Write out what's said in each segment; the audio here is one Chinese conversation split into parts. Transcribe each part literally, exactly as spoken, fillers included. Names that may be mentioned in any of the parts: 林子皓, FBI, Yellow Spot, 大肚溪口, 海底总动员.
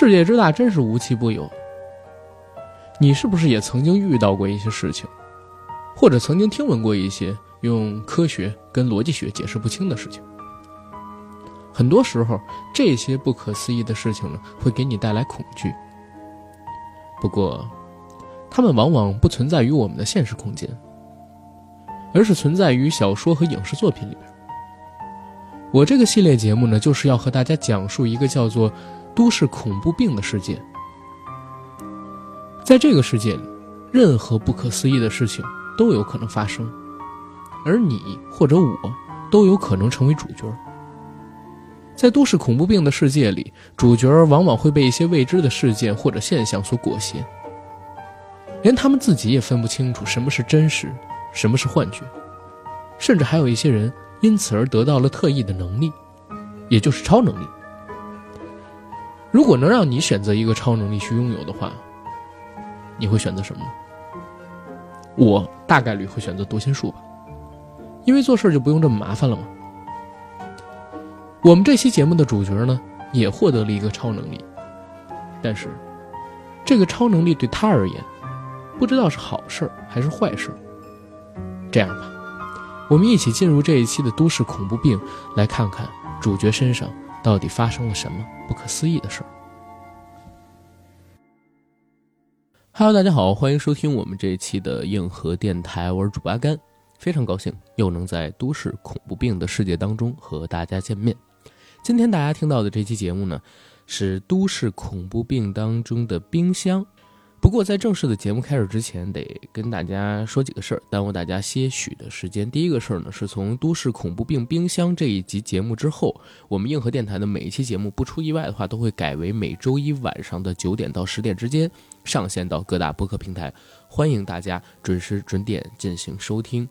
世界之大真是无奇不有。你是不是也曾经遇到过一些事情，或者曾经听闻过一些用科学跟逻辑学解释不清的事情？很多时候，这些不可思议的事情呢，会给你带来恐惧。不过，它们往往不存在于我们的现实空间，而是存在于小说和影视作品里面。我这个系列节目呢，就是要和大家讲述一个叫做都市恐怖病的世界。在这个世界里，任何不可思议的事情都有可能发生，而你或者我都有可能成为主角。在都市恐怖病的世界里，主角往往会被一些未知的事件或者现象所裹挟，连他们自己也分不清楚什么是真实，什么是幻觉，甚至还有一些人因此而得到了特异的能力，也就是超能力。如果能让你选择一个超能力去拥有的话，你会选择什么呢？我大概率会选择读心术吧，因为做事就不用这么麻烦了嘛。我们这期节目的主角呢，也获得了一个超能力，但是这个超能力对他而言，不知道是好事还是坏事。这样吧，我们一起进入这一期的都市恐怖病，来看看主角身上到底发生了什么不可思议的事。Hello， 大家好，欢迎收听我们这一期的硬核电台，我是主播阿甘，非常高兴又能在都市恐怖病的世界当中和大家见面。今天大家听到的这期节目呢，是都市恐怖病当中的冰箱。不过在正式的节目开始之前，得跟大家说几个事儿，耽误大家些许的时间。第一个事儿呢，是从都市恐怖病冰箱这一集节目之后，我们硬核电台的每一期节目不出意外的话，都会改为每周一晚上的九点到十点之间上线到各大播客平台，欢迎大家准时准点进行收听。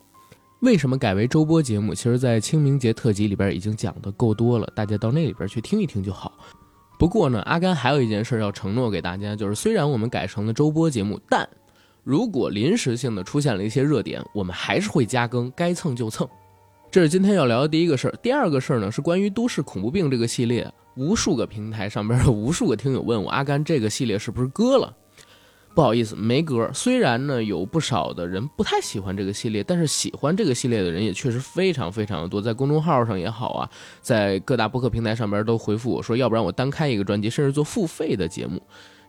为什么改为周播节目？其实在清明节特辑里边已经讲的够多了，大家到那里边去听一听就好。不过呢，阿甘还有一件事要承诺给大家，就是虽然我们改成了周播节目，但如果临时性的出现了一些热点，我们还是会加更，该蹭就蹭。这是今天要聊的第一个事儿。第二个事儿呢，是关于都市恐怖病这个系列，无数个平台上边的无数个听友问我，阿甘这个系列是不是割了？不好意思，没割。虽然呢有不少的人不太喜欢这个系列，但是喜欢这个系列的人也确实非常非常的多，在公众号上也好啊，在各大播客平台上边都回复我说，要不然我单开一个专辑，甚至做付费的节目。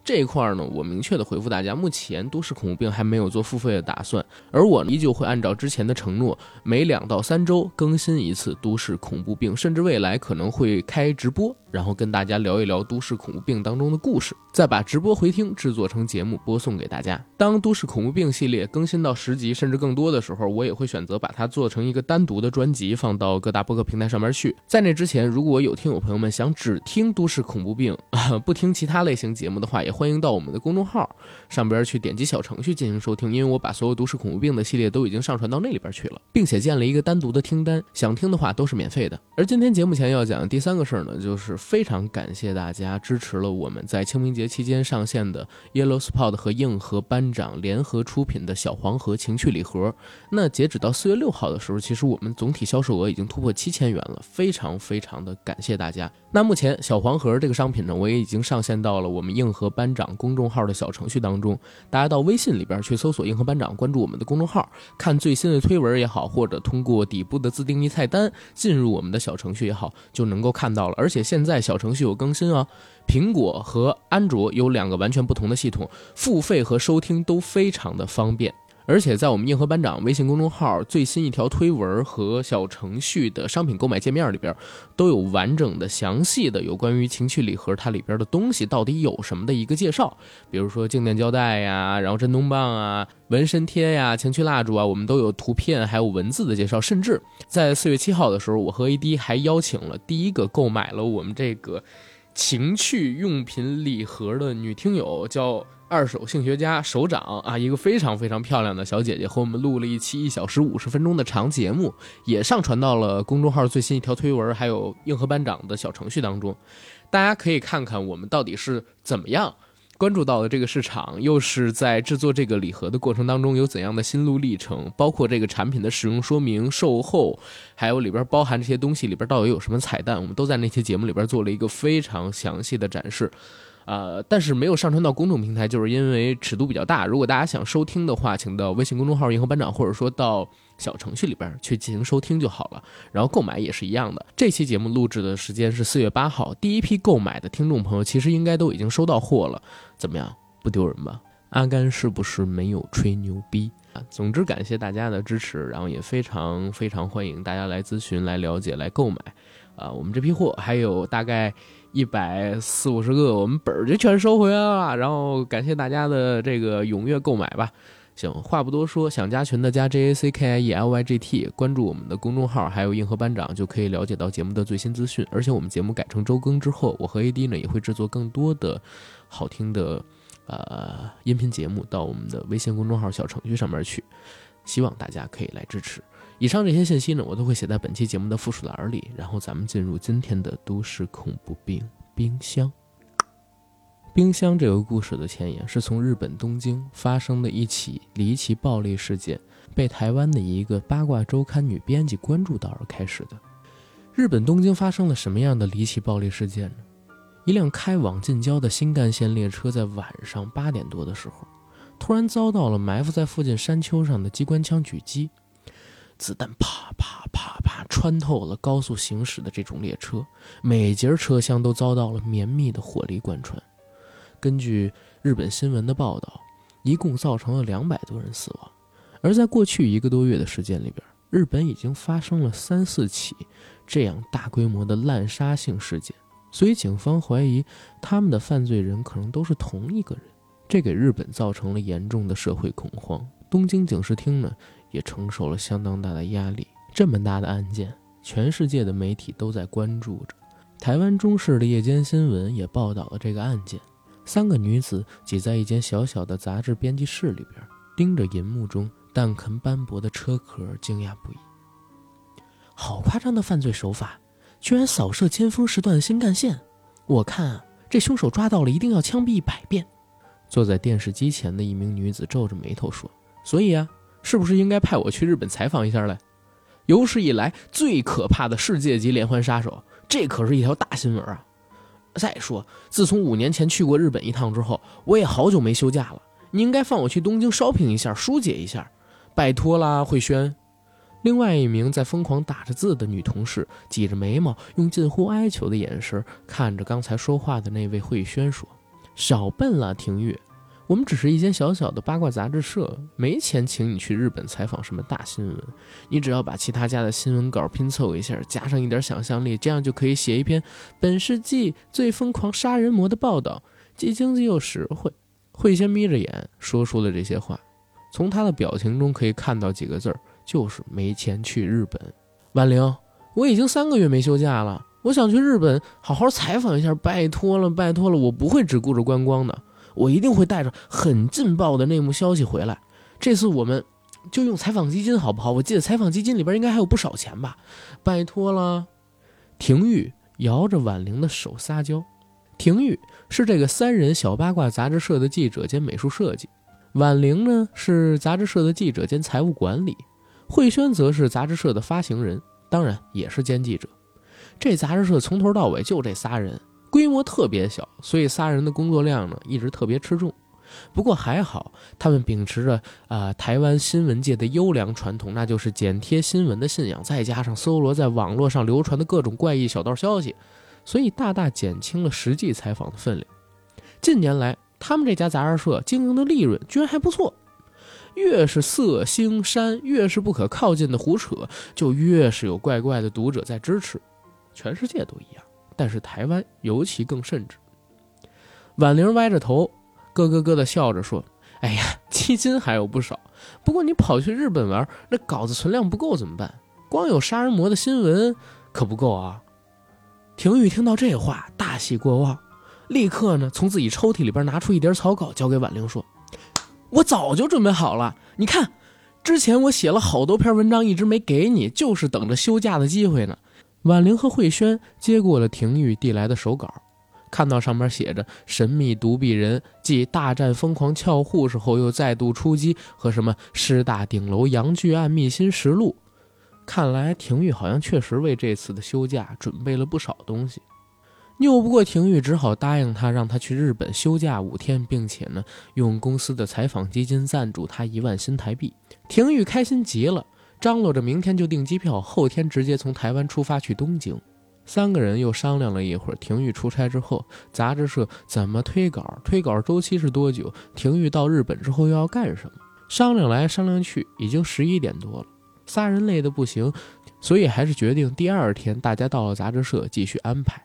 这一块呢，我明确的回复大家，目前都市恐怖病还没有做付费的打算，而我依旧会按照之前的承诺，每两到三周更新一次都市恐怖病，甚至未来可能会开直播，然后跟大家聊一聊都市恐怖病当中的故事，再把直播回听制作成节目播送给大家。当都市恐怖病系列更新到十集甚至更多的时候，我也会选择把它做成一个单独的专辑，放到各大播客平台上面去。在那之前，如果有听友朋友们想只听都市恐怖病、呃、不听其他类型节目的话，也欢迎到我们的公众号上边去点击小程序进行收听，因为我把所有都市恐怖病的系列都已经上传到那里边去了，并且建了一个单独的听单，想听的话都是免费的。而今天节目前要讲的第三个事呢，就是非常感谢大家支持了我们在清明节期间上线的 Yellow Spot 和硬核班长联合出品的小黄盒情趣礼盒。那截止到四月六号的时候，其实我们总体销售额已经突破七千元了，非常非常的感谢大家。那目前小黄盒这个商品呢，我也已经上线到了我们硬核班长公众号的小程序当中，大家到微信里边去搜索硬核班长，关注我们的公众号，看最新的推文也好，或者通过底部的自定义菜单进入我们的小程序也好，就能够看到了。而且现在在小程序有更新啊，苹果和安卓有两个完全不同的系统，付费和收听都非常的方便。而且在我们硬核班长微信公众号最新一条推文和小程序的商品购买界面里边，都有完整的详细的有关于情趣礼盒它里边的东西到底有什么的一个介绍，比如说静电胶带呀，然后震动棒啊，纹身贴呀，情趣蜡烛啊，我们都有图片还有文字的介绍。甚至在四月七号的时候，我和 A D 还邀请了第一个购买了我们这个情趣用品礼盒的女听友，叫二手性学家首长啊，一个非常非常漂亮的小姐姐，和我们录了一期一小时五十分钟的长节目，也上传到了公众号最新一条推文还有硬核班长的小程序当中。大家可以看看我们到底是怎么样关注到了这个市场，又是在制作这个礼盒的过程当中有怎样的心路历程，包括这个产品的使用说明、售后，还有里边包含这些东西里边到底有什么彩蛋，我们都在那期节目里边做了一个非常详细的展示呃，但是没有上传到公众平台，就是因为尺度比较大。如果大家想收听的话，请到微信公众号银河班长，或者说到小程序里边去进行收听就好了，然后购买也是一样的。这期节目录制的时间是四月八号，第一批购买的听众朋友其实应该都已经收到货了，怎么样，不丢人吧？阿甘是不是没有吹牛逼啊？总之感谢大家的支持，然后也非常非常欢迎大家来咨询、来了解、来购买啊！我们这批货还有大概一百四五十个，我们本儿就全收回来了，然后感谢大家的这个踊跃购买吧。行，话不多说，想加群的加 J A C K I E L Y G T， 关注我们的公众号还有硬核班长，就可以了解到节目的最新资讯。而且我们节目改成周更之后，我和 A D 呢也会制作更多的好听的呃音频节目到我们的微信公众号小程序上面去，希望大家可以来支持。以上这些信息呢，我都会写在本期节目的附属栏里，然后咱们进入今天的都市恐怖病冰箱。冰箱这个故事的前言是从日本东京发生的一起离奇暴力事件，被台湾的一个八卦周刊女编辑关注到而开始的。日本东京发生了什么样的离奇暴力事件呢？一辆开往近郊的新干线列车在晚上八点多的时候，突然遭到了埋伏在附近山丘上的机关枪狙击，子弹啪啪啪啪穿透了高速行驶的这种列车，每节车厢都遭到了绵密的火力贯穿。根据日本新闻的报道，一共造成了两百多人死亡。而在过去一个多月的时间里边，日本已经发生了三四起这样大规模的滥杀性事件，所以警方怀疑他们的犯罪人可能都是同一个人，这给日本造成了严重的社会恐慌。东京警视厅呢也承受了相当大的压力。这么大的案件，全世界的媒体都在关注着，台湾中视的夜间新闻也报道了这个案件。三个女子挤在一间小小的杂志编辑室里边，盯着银幕中弹痕斑驳的车壳惊讶不已。好夸张的犯罪手法，居然扫射尖峰时段的新干线！我看啊，这凶手抓到了一定要枪毙一百遍。坐在电视机前的一名女子皱着眉头说：“所以啊，是不是应该派我去日本采访一下嘞？有史以来最可怕的世界级连环杀手，这可是一条大新闻啊！再说，自从五年前去过日本一趟之后，我也好久没休假了。你应该放我去东京 shopping 一下，疏解一下，拜托啦，慧轩。”另外一名在疯狂打着字的女同事挤着眉毛，用近乎哀求的眼神看着刚才说话的那位慧轩说：“少笨了，廷玉，我们只是一间小小的八卦杂志社，没钱请你去日本采访什么大新闻。你只要把其他家的新闻稿拼凑一下，加上一点想象力，这样就可以写一篇本世纪最疯狂杀人魔的报道，既经济又实惠。”慧轩眯着眼说出了这些话，从他的表情中可以看到几个字儿，就是没钱去日本。婉玲，我已经三个月没休假了，我想去日本好好采访一下，拜托了，拜托了，我不会只顾着观光的，我一定会带着很劲爆的内幕消息回来。这次我们就用采访基金好不好？我记得采访基金里边应该还有不少钱吧，拜托了。廷玉摇着婉玲的手撒娇。廷玉是这个三人小八卦杂志社的记者兼美术设计，婉玲呢是杂志社的记者兼财务管理，慧轩则是杂志社的发行人，当然也是兼记者。这杂志社从头到尾就这仨人，规模特别小，所以仨人的工作量呢一直特别吃重。不过还好，他们秉持着、呃、台湾新闻界的优良传统，那就是剪贴新闻的信仰，再加上搜罗在网络上流传的各种怪异小道消息，所以大大减轻了实际采访的分量。近年来，他们这家杂志社经营的利润居然还不错。越是色星山，越是不可靠近的胡扯，就越是有怪怪的读者在支持。全世界都一样，但是台湾尤其更甚至。婉玲歪着头咯咯咯地笑着说：“哎呀，基金还有不少，不过你跑去日本玩，那稿子存量不够怎么办？光有杀人魔的新闻可不够啊。”廷玉听到这话大喜过望，立刻呢从自己抽屉里边拿出一叠草稿交给婉玲说：“我早就准备好了，你看，之前我写了好多篇文章，一直没给你，就是等着休假的机会呢。”婉玲和慧轩接过了廷玉递来的手稿，看到上面写着神秘独臂人继大战疯狂俏护士后又再度出击和什么师大顶楼阳具案秘辛实录，看来廷玉好像确实为这次的休假准备了不少东西。拗不过廷玉，只好答应他，让他去日本休假五天，并且呢，用公司的采访基金赞助他一万新台币。廷玉开心极了，张罗着明天就订机票，后天直接从台湾出发去东京。三个人又商量了一会儿，廷玉出差之后，杂志社怎么推稿，推稿周期是多久，廷玉到日本之后又要干什么，商量来商量去，已经十一点多了，仨人累得不行，所以还是决定第二天大家到了杂志社继续安排。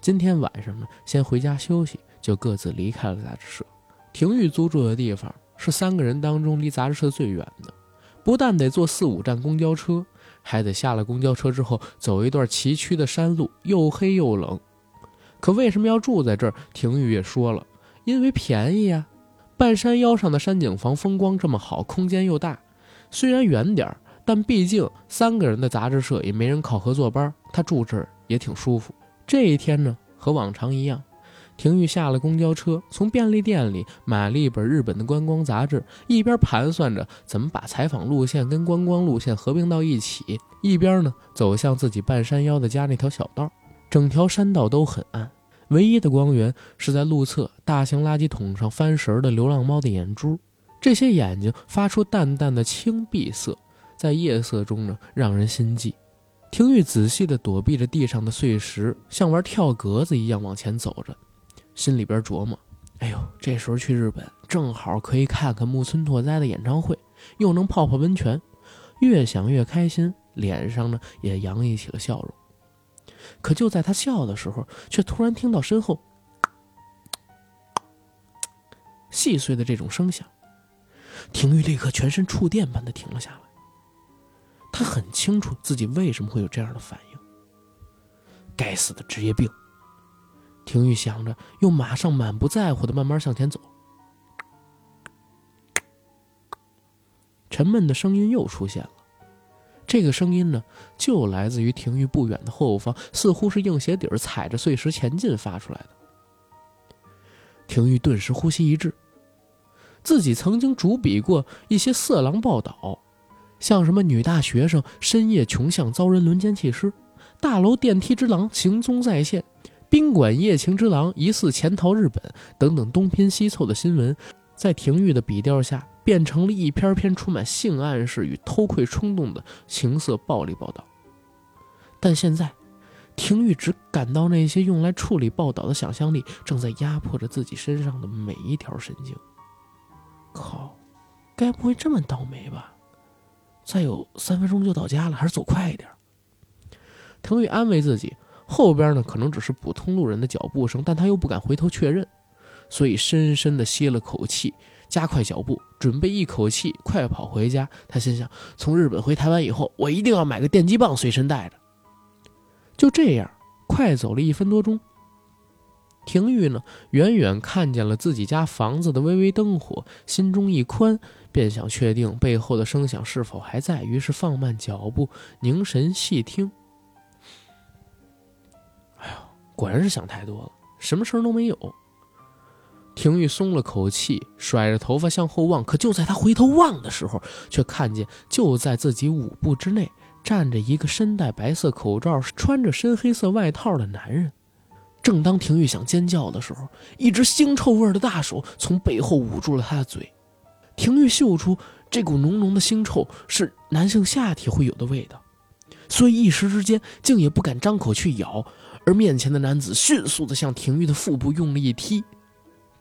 今天晚上呢，先回家休息，就各自离开了杂志社。廷玉租住的地方是三个人当中离杂志社最远的，不但得坐四五站公交车，还得下了公交车之后走一段崎岖的山路，又黑又冷。可为什么要住在这儿？廷玉也说了，因为便宜啊，半山腰上的山景房，风光这么好，空间又大。虽然远点，但毕竟三个人的杂志社也没人考核坐班，他住这儿也挺舒服。这一天呢，和往常一样，廷玉下了公交车，从便利店里买了一本日本的观光杂志，一边盘算着怎么把采访路线跟观光路线合并到一起，一边呢走向自己半山腰的家那条小道。整条山道都很暗，唯一的光源是在路侧大型垃圾桶上翻食的流浪猫的眼珠，这些眼睛发出淡淡的青碧色，在夜色中呢让人心悸。廷玉仔细地躲避着地上的碎石，像玩跳格子一样往前走着，心里边琢磨，哎呦，这时候去日本正好可以看看木村拓哉的演唱会，又能泡泡温泉。越想越开心，脸上呢也洋溢起了笑容。可就在他笑的时候，却突然听到身后细碎的这种声响，廷玉立刻全身触电般的停了下来。他很清楚自己为什么会有这样的反应，该死的职业病。廷玉想着，又马上满不在乎地慢慢向前走。沉闷的声音又出现了，这个声音呢，就来自于廷玉不远的后方，似乎是硬鞋底儿踩着碎石前进发出来的。廷玉顿时呼吸一滞，自己曾经主笔过一些色狼报道，像什么女大学生深夜穷巷遭人轮奸弃尸，大楼电梯之狼行踪再现，宾馆夜情之狼疑似潜逃日本等等东拼西凑的新闻，在廷玉的笔调下变成了一篇篇充满性暗示与偷窥冲动的情色暴力报道。但现在廷玉只感到那些用来处理报道的想象力正在压迫着自己身上的每一条神经。靠，该不会这么倒霉吧？再有三分钟就到家了，还是走快一点。廷玉安慰自己，后边呢可能只是普通路人的脚步声，但他又不敢回头确认，所以深深地吸了口气，加快脚步，准备一口气快跑回家。他心想，从日本回台湾以后，我一定要买个电击棒随身带着。就这样快走了一分多钟，廷玉呢远远看见了自己家房子的微微灯火，心中一宽，便想确定背后的声响是否还在，于是放慢脚步，凝神细听。果然是想太多了，什么事儿都没有。廷玉松了口气，甩着头发向后望，可就在他回头望的时候，却看见就在自己五步之内站着一个身戴白色口罩、穿着深黑色外套的男人。正当廷玉想尖叫的时候，一只腥臭味的大手从背后捂住了他的嘴。廷玉嗅出这股浓浓的腥臭是男性下体会有的味道，所以一时之间竟也不敢张口去咬。而面前的男子迅速地向廷玉的腹部用力一踢，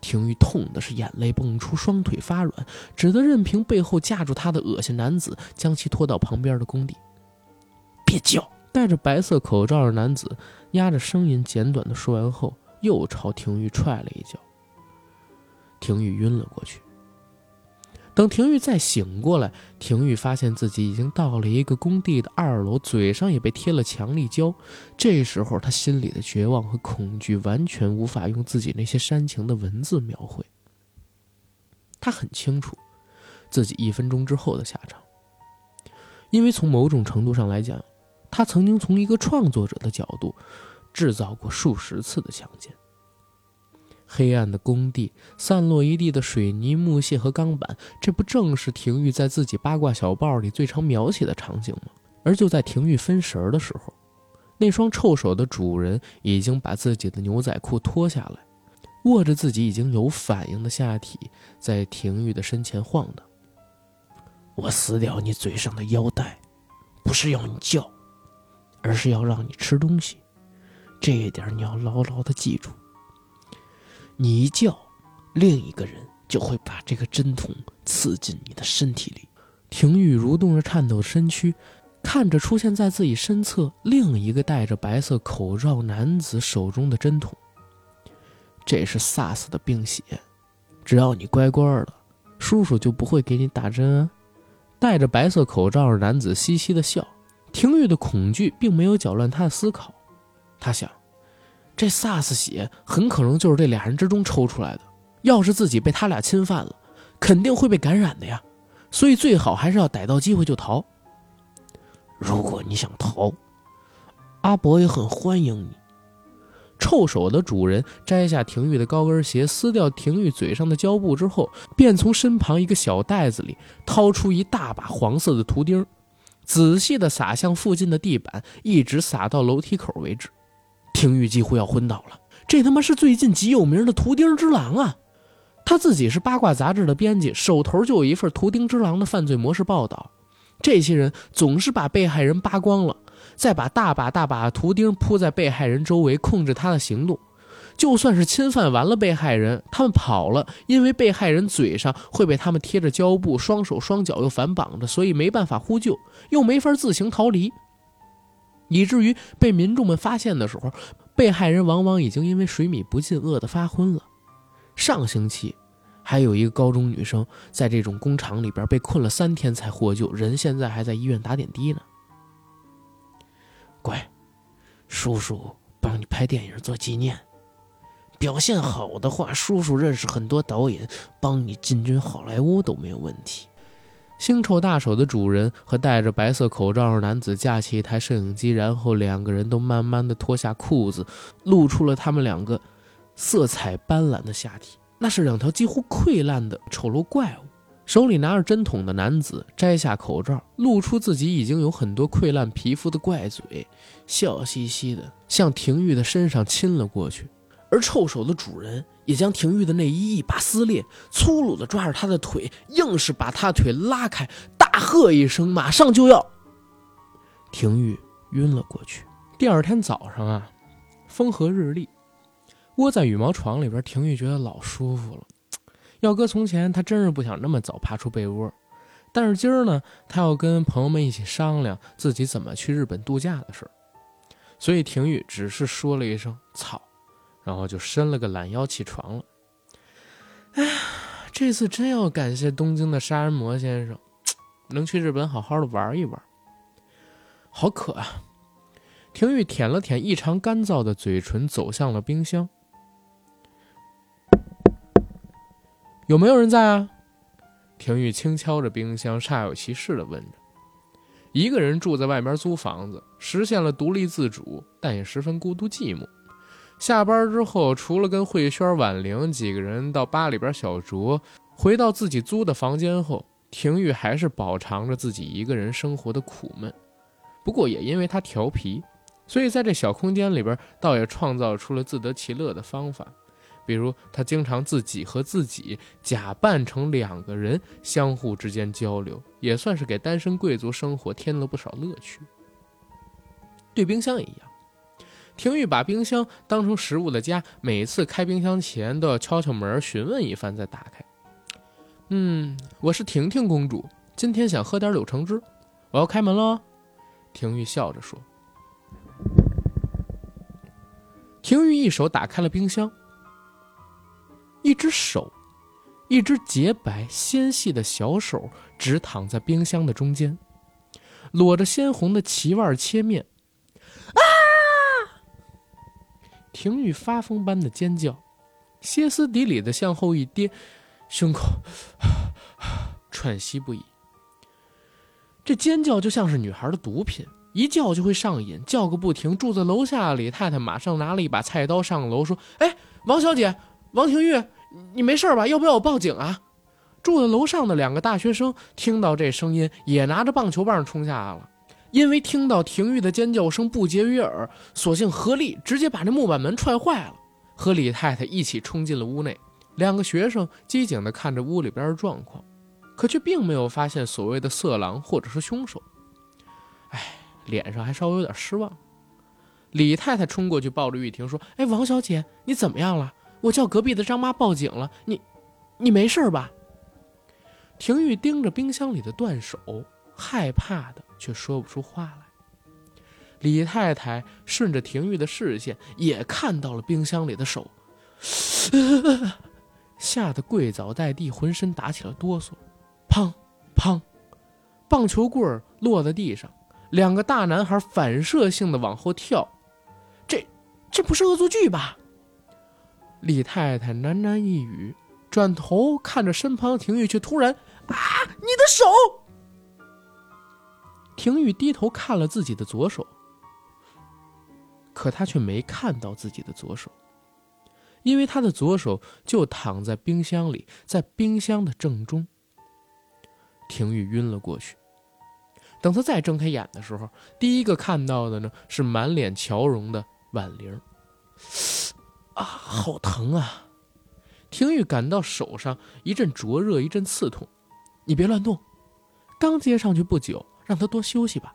廷玉痛的是眼泪蹦出，双腿发软，只得任凭背后架住他的恶心男子将其拖到旁边的工地。别叫！戴着白色口罩的男子压着声音简短地说完后，又朝廷玉踹了一脚。廷玉晕了过去。等廷玉再醒过来，廷玉发现自己已经到了一个工地的二楼，嘴上也被贴了强力胶。这时候他心里的绝望和恐惧完全无法用自己那些煽情的文字描绘。他很清楚自己一分钟之后的下场，因为从某种程度上来讲，他曾经从一个创作者的角度制造过数十次的强奸。黑暗的工地，散落一地的水泥、木屑和钢板，这不正是廷玉在自己八卦小报里最常描写的场景吗？而就在廷玉分神的时候，那双臭手的主人已经把自己的牛仔裤脱下来，握着自己已经有反应的下体，在廷玉的身前晃荡。我撕掉你嘴上的腰带，不是要你叫，而是要让你吃东西，这一点你要牢牢地记住。你一叫，另一个人就会把这个针筒刺进你的身体里。廷玉蠕动着颤抖身躯，看着出现在自己身侧另一个戴着白色口罩男子手中的针筒。这是 SARS 的病血，只要你乖乖的，叔叔就不会给你打针啊。戴着白色口罩的男子嘻嘻地笑。廷玉的恐惧并没有搅乱他的思考，他想，这 SARS 血很可能就是这俩人之中抽出来的，要是自己被他俩侵犯了，肯定会被感染的呀，所以最好还是要逮到机会就逃。如果你想逃，阿伯也很欢迎你。臭手的主人摘下廷玉的高跟鞋，撕掉廷玉嘴上的胶布之后，便从身旁一个小袋子里掏出一大把黄色的图钉，仔细地撒向附近的地板，一直撒到楼梯口为止。廷玉几乎要昏倒了，这他妈是最近极有名的图钉之狼啊！他自己是八卦杂志的编辑，手头就有一份图钉之狼的犯罪模式报道。这些人总是把被害人扒光了，再把大把大把图钉铺在被害人周围，控制他的行动。就算是侵犯完了被害人，他们跑了，因为被害人嘴上会被他们贴着胶布，双手双脚又反绑着，所以没办法呼救，又没法自行逃离。以至于被民众们发现的时候，被害人往往已经因为水米不进饿得发昏了。上星期还有一个高中女生在这种工厂里边被困了三天才获救，人现在还在医院打点滴呢。乖，叔叔帮你拍电影做纪念，表现好的话，叔叔认识很多导演，帮你进军好莱坞都没有问题。腥臭大手的主人和戴着白色口罩的男子架起一台摄影机，然后两个人都慢慢地脱下裤子，露出了他们两个色彩斑斓的下体。那是两条几乎溃烂的丑陋怪物。手里拿着针筒的男子摘下口罩，露出自己已经有很多溃烂皮肤的怪嘴，笑嘻嘻的向廷玉的身上亲了过去。而臭手的主人也将廷玉的内衣一把撕裂，粗鲁地抓着他的腿，硬是把他腿拉开，大喝一声，马上就要。廷玉晕了过去。第二天早上啊，风和日丽，窝在羽毛床里边，廷玉觉得老舒服了。要搁从前，他真是不想那么早爬出被窝。但是今儿呢，他要跟朋友们一起商量自己怎么去日本度假的事儿，所以廷玉只是说了一声草，然后就伸了个懒腰起床了。哎呀，这次真要感谢东京的杀人魔先生，能去日本好好的玩一玩。好渴啊！廷玉舔了舔异常干燥的嘴唇，走向了冰箱。有没有人在啊？廷玉轻敲着冰箱，煞有其事地问着。一个人住在外面租房子，实现了独立自主，但也十分孤独寂寞。下班之后，除了跟慧轩、婉玲几个人到吧里边小酌，回到自己租的房间后，廷玉还是饱尝着自己一个人生活的苦闷。不过也因为他调皮，所以在这小空间里边倒也创造出了自得其乐的方法。比如他经常自己和自己假扮成两个人，相互之间交流，也算是给单身贵族生活添了不少乐趣。对冰箱也一样，廷玉把冰箱当成食物的家，每次开冰箱前都要敲敲门询问一番再打开。嗯，我是婷婷公主，今天想喝点柳橙汁，我要开门了。廷玉笑着说。廷玉一手打开了冰箱，一只手，一只洁白纤细的小手直躺在冰箱的中间，裸着鲜红的脐腕切面。廷玉发疯般的尖叫，歇斯底里的向后一跌，胸口喘息不已。这尖叫就像是女孩的毒品，一叫就会上瘾，叫个不停。住在楼下的李太太马上拿了一把菜刀上楼，说：“哎，王小姐，王廷玉，你没事吧？要不要我报警啊？”住在楼上的两个大学生听到这声音，也拿着棒球棒冲下了。因为听到廷玉的尖叫声不绝于耳，索性何力直接把这木板门踹坏了，和李太太一起冲进了屋内。两个学生机警地看着屋里边的状况，可却并没有发现所谓的色狼或者是凶手。哎，脸上还稍微有点失望。李太太冲过去抱着玉婷说：“哎，王小姐，你怎么样了？我叫隔壁的张妈报警了，你，你没事吧？”廷玉盯着冰箱里的断手，害怕的却说不出话来。李太太顺着廷玉的视线也看到了冰箱里的手，呃、吓得跪倒在地，浑身打起了哆嗦。砰砰，棒球棍落在地上，两个大男孩反射性的往后跳。这这不是恶作剧吧？李太太喃喃一语，转头看着身旁的廷玉，却突然啊，你的手！廷玉低头看了自己的左手，可他却没看到自己的左手，因为他的左手就躺在冰箱里，在冰箱的正中。廷玉晕了过去。等他再睁开眼的时候，第一个看到的呢是满脸憔容的婉玲。啊，好疼啊！廷玉感到手上一阵灼热，一阵刺痛。你别乱动，刚接上去不久，让他多休息吧。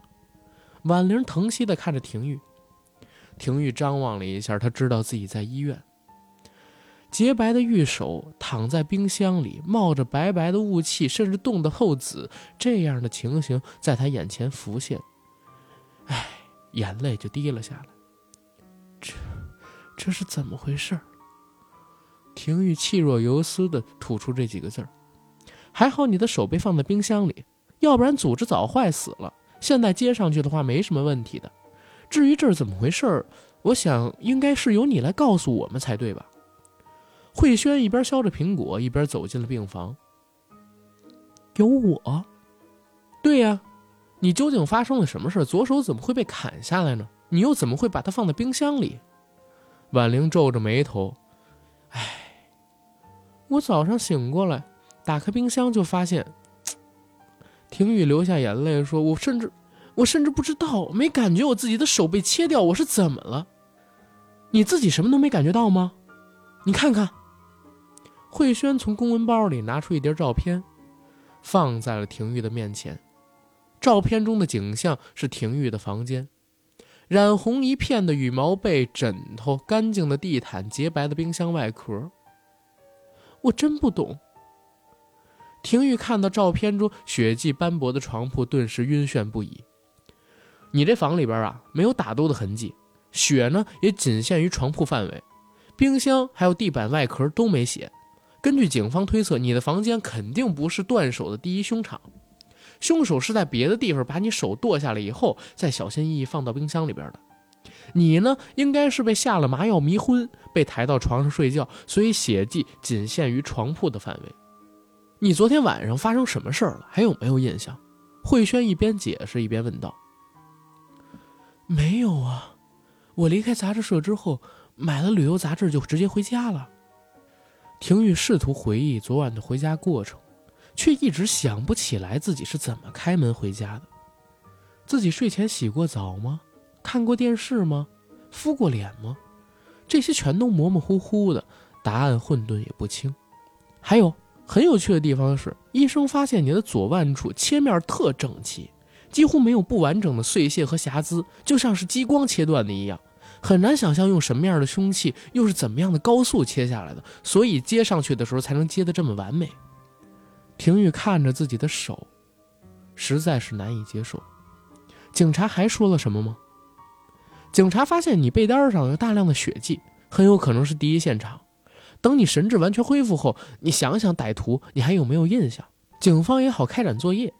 婉玲疼惜地看着廷玉。廷玉张望了一下，他知道自己在医院。洁白的玉手躺在冰箱里，冒着白白的雾气，甚至冻得透紫，这样的情形在他眼前浮现。唉，眼泪就滴了下来。这这是怎么回事？廷玉气若游丝地吐出这几个字儿。还好你的手被放在冰箱里，要不然组织早坏死了。现在接上去的话没什么问题的。至于这是怎么回事，我想应该是由你来告诉我们才对吧？慧轩一边削着苹果，一边走进了病房。有我？对呀，你究竟发生了什么事？左手怎么会被砍下来呢？你又怎么会把它放在冰箱里？婉玲皱着眉头。唉，我早上醒过来，打开冰箱就发现。廷玉流下眼泪说：“我甚至，我甚至不知道，没感觉我自己的手被切掉，我是怎么了？你自己什么都没感觉到吗？你看看。”慧轩从公文包里拿出一叠照片，放在了廷玉的面前。照片中的景象是廷玉的房间。染红一片的羽毛被、枕头、干净的地毯、洁白的冰箱外壳。我真不懂。廷玉看到照片中血迹斑驳的床铺，顿时晕眩不已。你这房里边啊，没有打斗的痕迹，血呢也仅限于床铺范围，冰箱还有地板外壳都没血。根据警方推测，你的房间肯定不是断手的第一凶场。凶手是在别的地方把你手剁下来以后，再小心翼翼放到冰箱里边的。你呢，应该是被下了麻药迷昏，被抬到床上睡觉，所以血迹仅限于床铺的范围。你昨天晚上发生什么事了？还有没有印象？慧轩一边解释一边问道。没有啊，我离开杂志社之后，买了旅游杂志就直接回家了。廷玉试图回忆昨晚的回家过程，却一直想不起来自己是怎么开门回家的。自己睡前洗过澡吗？看过电视吗？敷过脸吗？这些全都模模糊糊的，答案混沌也不清。还有很有趣的地方是，医生发现你的左腕处切面特整齐，几乎没有不完整的碎屑和瑕疵，就像是激光切断的一样。很难想象用什么样的凶器，又是怎么样的高速切下来的，所以接上去的时候才能接得这么完美。廷玉看着自己的手，实在是难以接受。警察还说了什么吗？警察发现你被单上有大量的血迹，很有可能是第一现场。等你神智完全恢复后，你想想歹徒你还有没有印象，警方也好开展作业。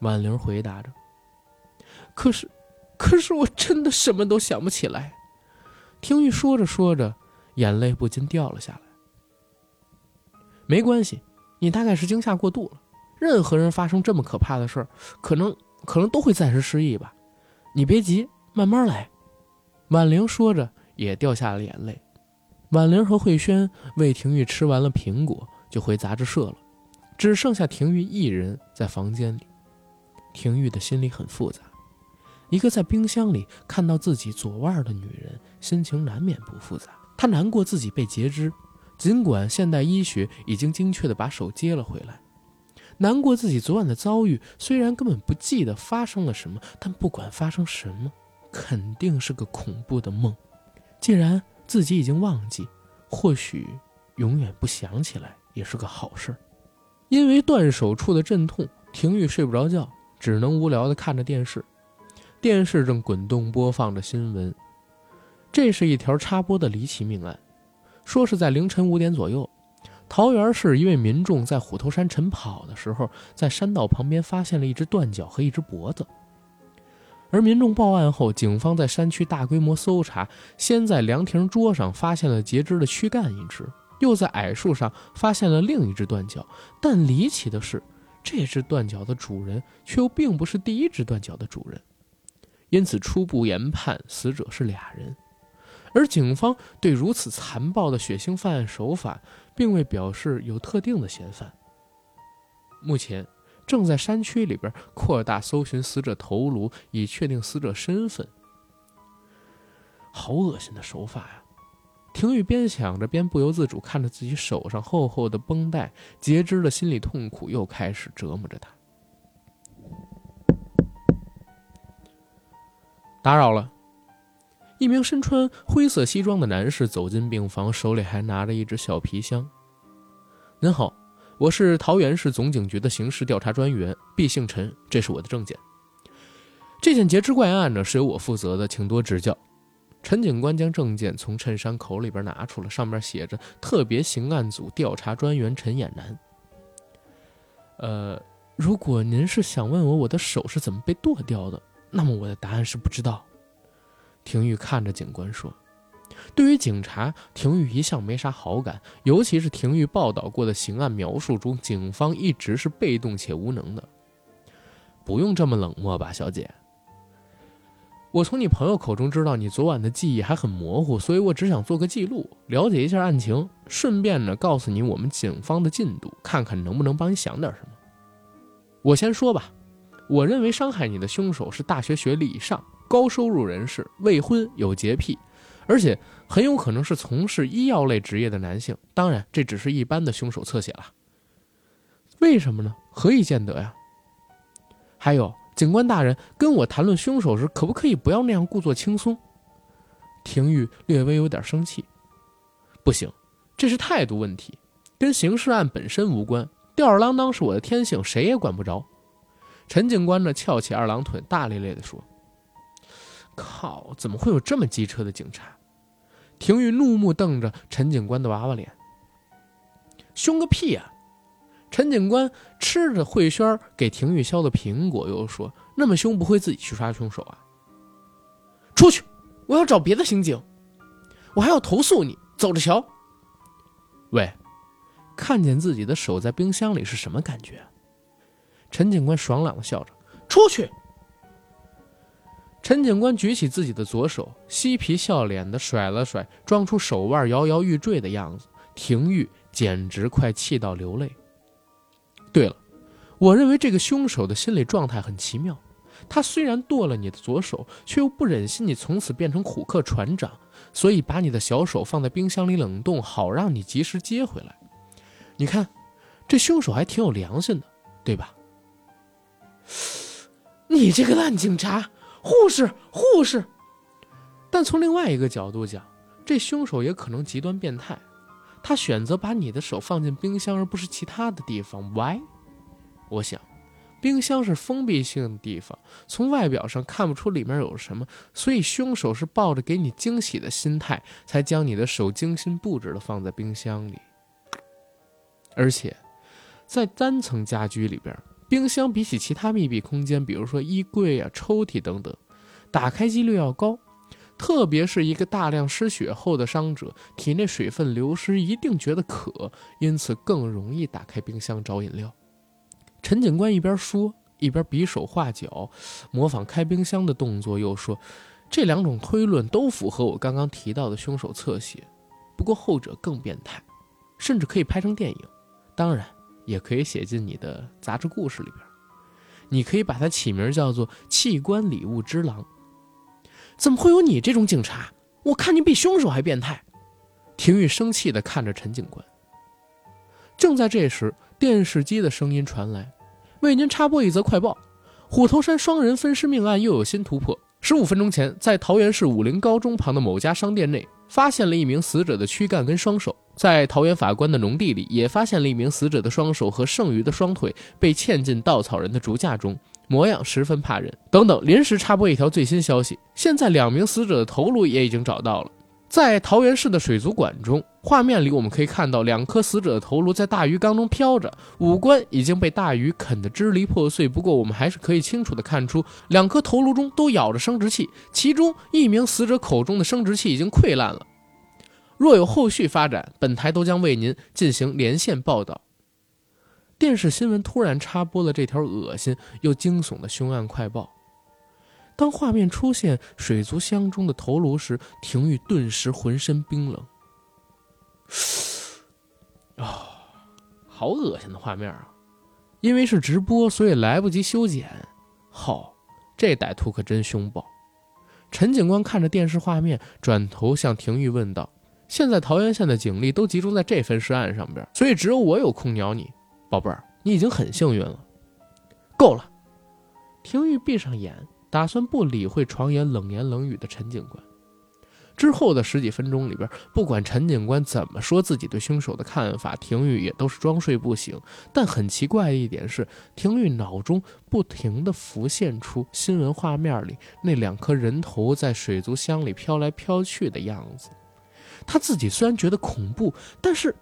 婉玲回答着。可是可是我真的什么都想不起来。廷玉说着说着，眼泪不禁掉了下来。没关系，你大概是惊吓过度了，任何人发生这么可怕的事，可能可能都会暂时失忆吧。你别急，慢慢来。婉玲说着也掉下了眼泪。婉玲和慧轩为廷玉吃完了苹果，就回杂志社了，只剩下廷玉一人在房间里。廷玉的心里很复杂，一个在冰箱里看到自己左腕的女人，心情难免不复杂。她难过自己被截肢，尽管现代医学已经精确地把手接了回来；难过自己昨晚的遭遇，虽然根本不记得发生了什么，但不管发生什么，肯定是个恐怖的梦。既然自己已经忘记，或许永远不想起来也是个好事。因为断手处的阵痛，廷玉睡不着觉，只能无聊地看着电视。电视正滚动播放着新闻，这是一条插播的离奇命案。说是在凌晨五点左右，桃园市一位民众在虎头山晨跑的时候，在山道旁边发现了一只断脚和一只脖子。而民众报案后，警方在山区大规模搜查，先在凉亭桌上发现了截肢的躯干一只，又在矮树上发现了另一只断脚。但离奇的是，这只断脚的主人却又并不是第一只断脚的主人，因此初步研判死者是俩人。而警方对如此残暴的血腥犯案手法并未表示有特定的嫌犯，目前正在山区里边扩大搜寻死者头颅，以确定死者身份。好恶心的手法呀！廷玉边想着边不由自主看着自己手上厚厚的绷带，截肢的心理痛苦又开始折磨着他。打扰了。一名身穿灰色西装的男士走进病房，手里还拿着一只小皮箱。您好，我是桃园市总警局的刑事调查专员毕姓陈，这是我的证件。这件截肢怪案呢是由我负责的，请多指教。陈警官将证件从衬衫口里边拿出了，上面写着特别刑案组调查专员陈衍南。呃，如果您是想问我我的手是怎么被剁掉的，那么我的答案是不知道。廷玉看着警官说。对于警察，廷玉一向没啥好感，尤其是廷玉报道过的刑案描述中，警方一直是被动且无能的。不用这么冷漠吧，小姐。我从你朋友口中知道你昨晚的记忆还很模糊，所以我只想做个记录，了解一下案情，顺便呢告诉你我们警方的进度，看看能不能帮你想点什么。我先说吧，我认为伤害你的凶手是大学学历以上、高收入人士、未婚、有洁癖，而且很有可能是从事医药类职业的男性。当然，这只是一般的凶手侧写了。为什么呢？何以见得呀？还有警官大人跟我谈论凶手时，可不可以不要那样故作轻松？廷玉略微有点生气。不行，这是态度问题，跟刑事案本身无关，吊儿郎当是我的天性，谁也管不着。陈警官呢，翘起二郎腿，大咧咧地说：“靠，怎么会有这么机车的警察？”廷玉怒目瞪着陈警官的娃娃脸。凶个屁啊！陈警官吃着慧轩给廷玉削的苹果，又说：“那么凶，不会自己去抓凶手啊？”出去！我要找别的刑警，我还要投诉你，走着瞧。喂，看见自己的手在冰箱里是什么感觉？陈警官爽朗地笑着：“出去！”陈警官举起自己的左手，嬉皮笑脸地甩了甩，装出手腕摇摇欲坠的样子。廷玉简直快气到流泪。对了，我认为这个凶手的心理状态很奇妙，他虽然剁了你的左手，却又不忍心你从此变成虎克船长，所以把你的小手放在冰箱里冷冻，好让你及时接回来。你看，这凶手还挺有良心的，对吧？你这个烂警察！护士，护士！但从另外一个角度讲，这凶手也可能极端变态。他选择把你的手放进冰箱，而不是其他的地方。 Why？ 我想冰箱是封闭性的地方，从外表上看不出里面有什么，所以凶手是抱着给你惊喜的心态，才将你的手精心布置的放在冰箱里。而且在单层家居里边，冰箱比起其他密闭空间，比如说衣柜啊、抽屉等等，打开几率要高，特别是一个大量失血后的伤者，体内水分流失，一定觉得渴，因此更容易打开冰箱找饮料。陈警官一边说，一边比手画脚，模仿开冰箱的动作，又说：“这两种推论都符合我刚刚提到的凶手侧写，不过后者更变态，甚至可以拍成电影，当然也可以写进你的杂志故事里边。你可以把它起名叫做器官礼物之狼。怎么会有你这种警察？我看你比凶手还变态。廷玉生气地看着陈警官。正在这时，电视机的声音传来，为您插播一则快报，虎头山双人分尸命案又有新突破。十五分钟前，在桃园市武陵高中旁的某家商店内，发现了一名死者的躯干跟双手。在桃园法官的农地里，也发现了一名死者的双手和剩余的双腿被嵌进稻草人的竹架中，模样十分怕人。等等，临时插播一条最新消息，现在两名死者的头颅也已经找到了。在桃园市的水族馆中，画面里我们可以看到两颗死者的头颅在大鱼缸中飘着，五官已经被大鱼啃得支离破碎。不过我们还是可以清楚地看出，两颗头颅中都咬着生殖器，其中一名死者口中的生殖器已经溃烂了。若有后续发展，本台都将为您进行连线报道。电视新闻突然插播了这条恶心又惊悚的凶案快报。当画面出现水族箱中的头颅时，廷玉顿时浑身冰冷。哦，好恶心的画面啊！因为是直播，所以来不及修剪。好，这歹徒可真凶暴。陈警官看着电视画面，转头向廷玉问道：现在桃源县的警力都集中在这分尸案上边，所以只有我有空鸟你。宝贝儿，你已经很幸运了。够了。廷玉闭上眼，打算不理会床言冷言冷语的陈警官。之后的十几分钟里边，不管陈警官怎么说自己对凶手的看法，廷玉也都是装睡不醒。但很奇怪的一点是，廷玉脑中不停地浮现出新闻画面里那两颗人头在水族箱里飘来飘去的样子。他自己虽然觉得恐怖，但是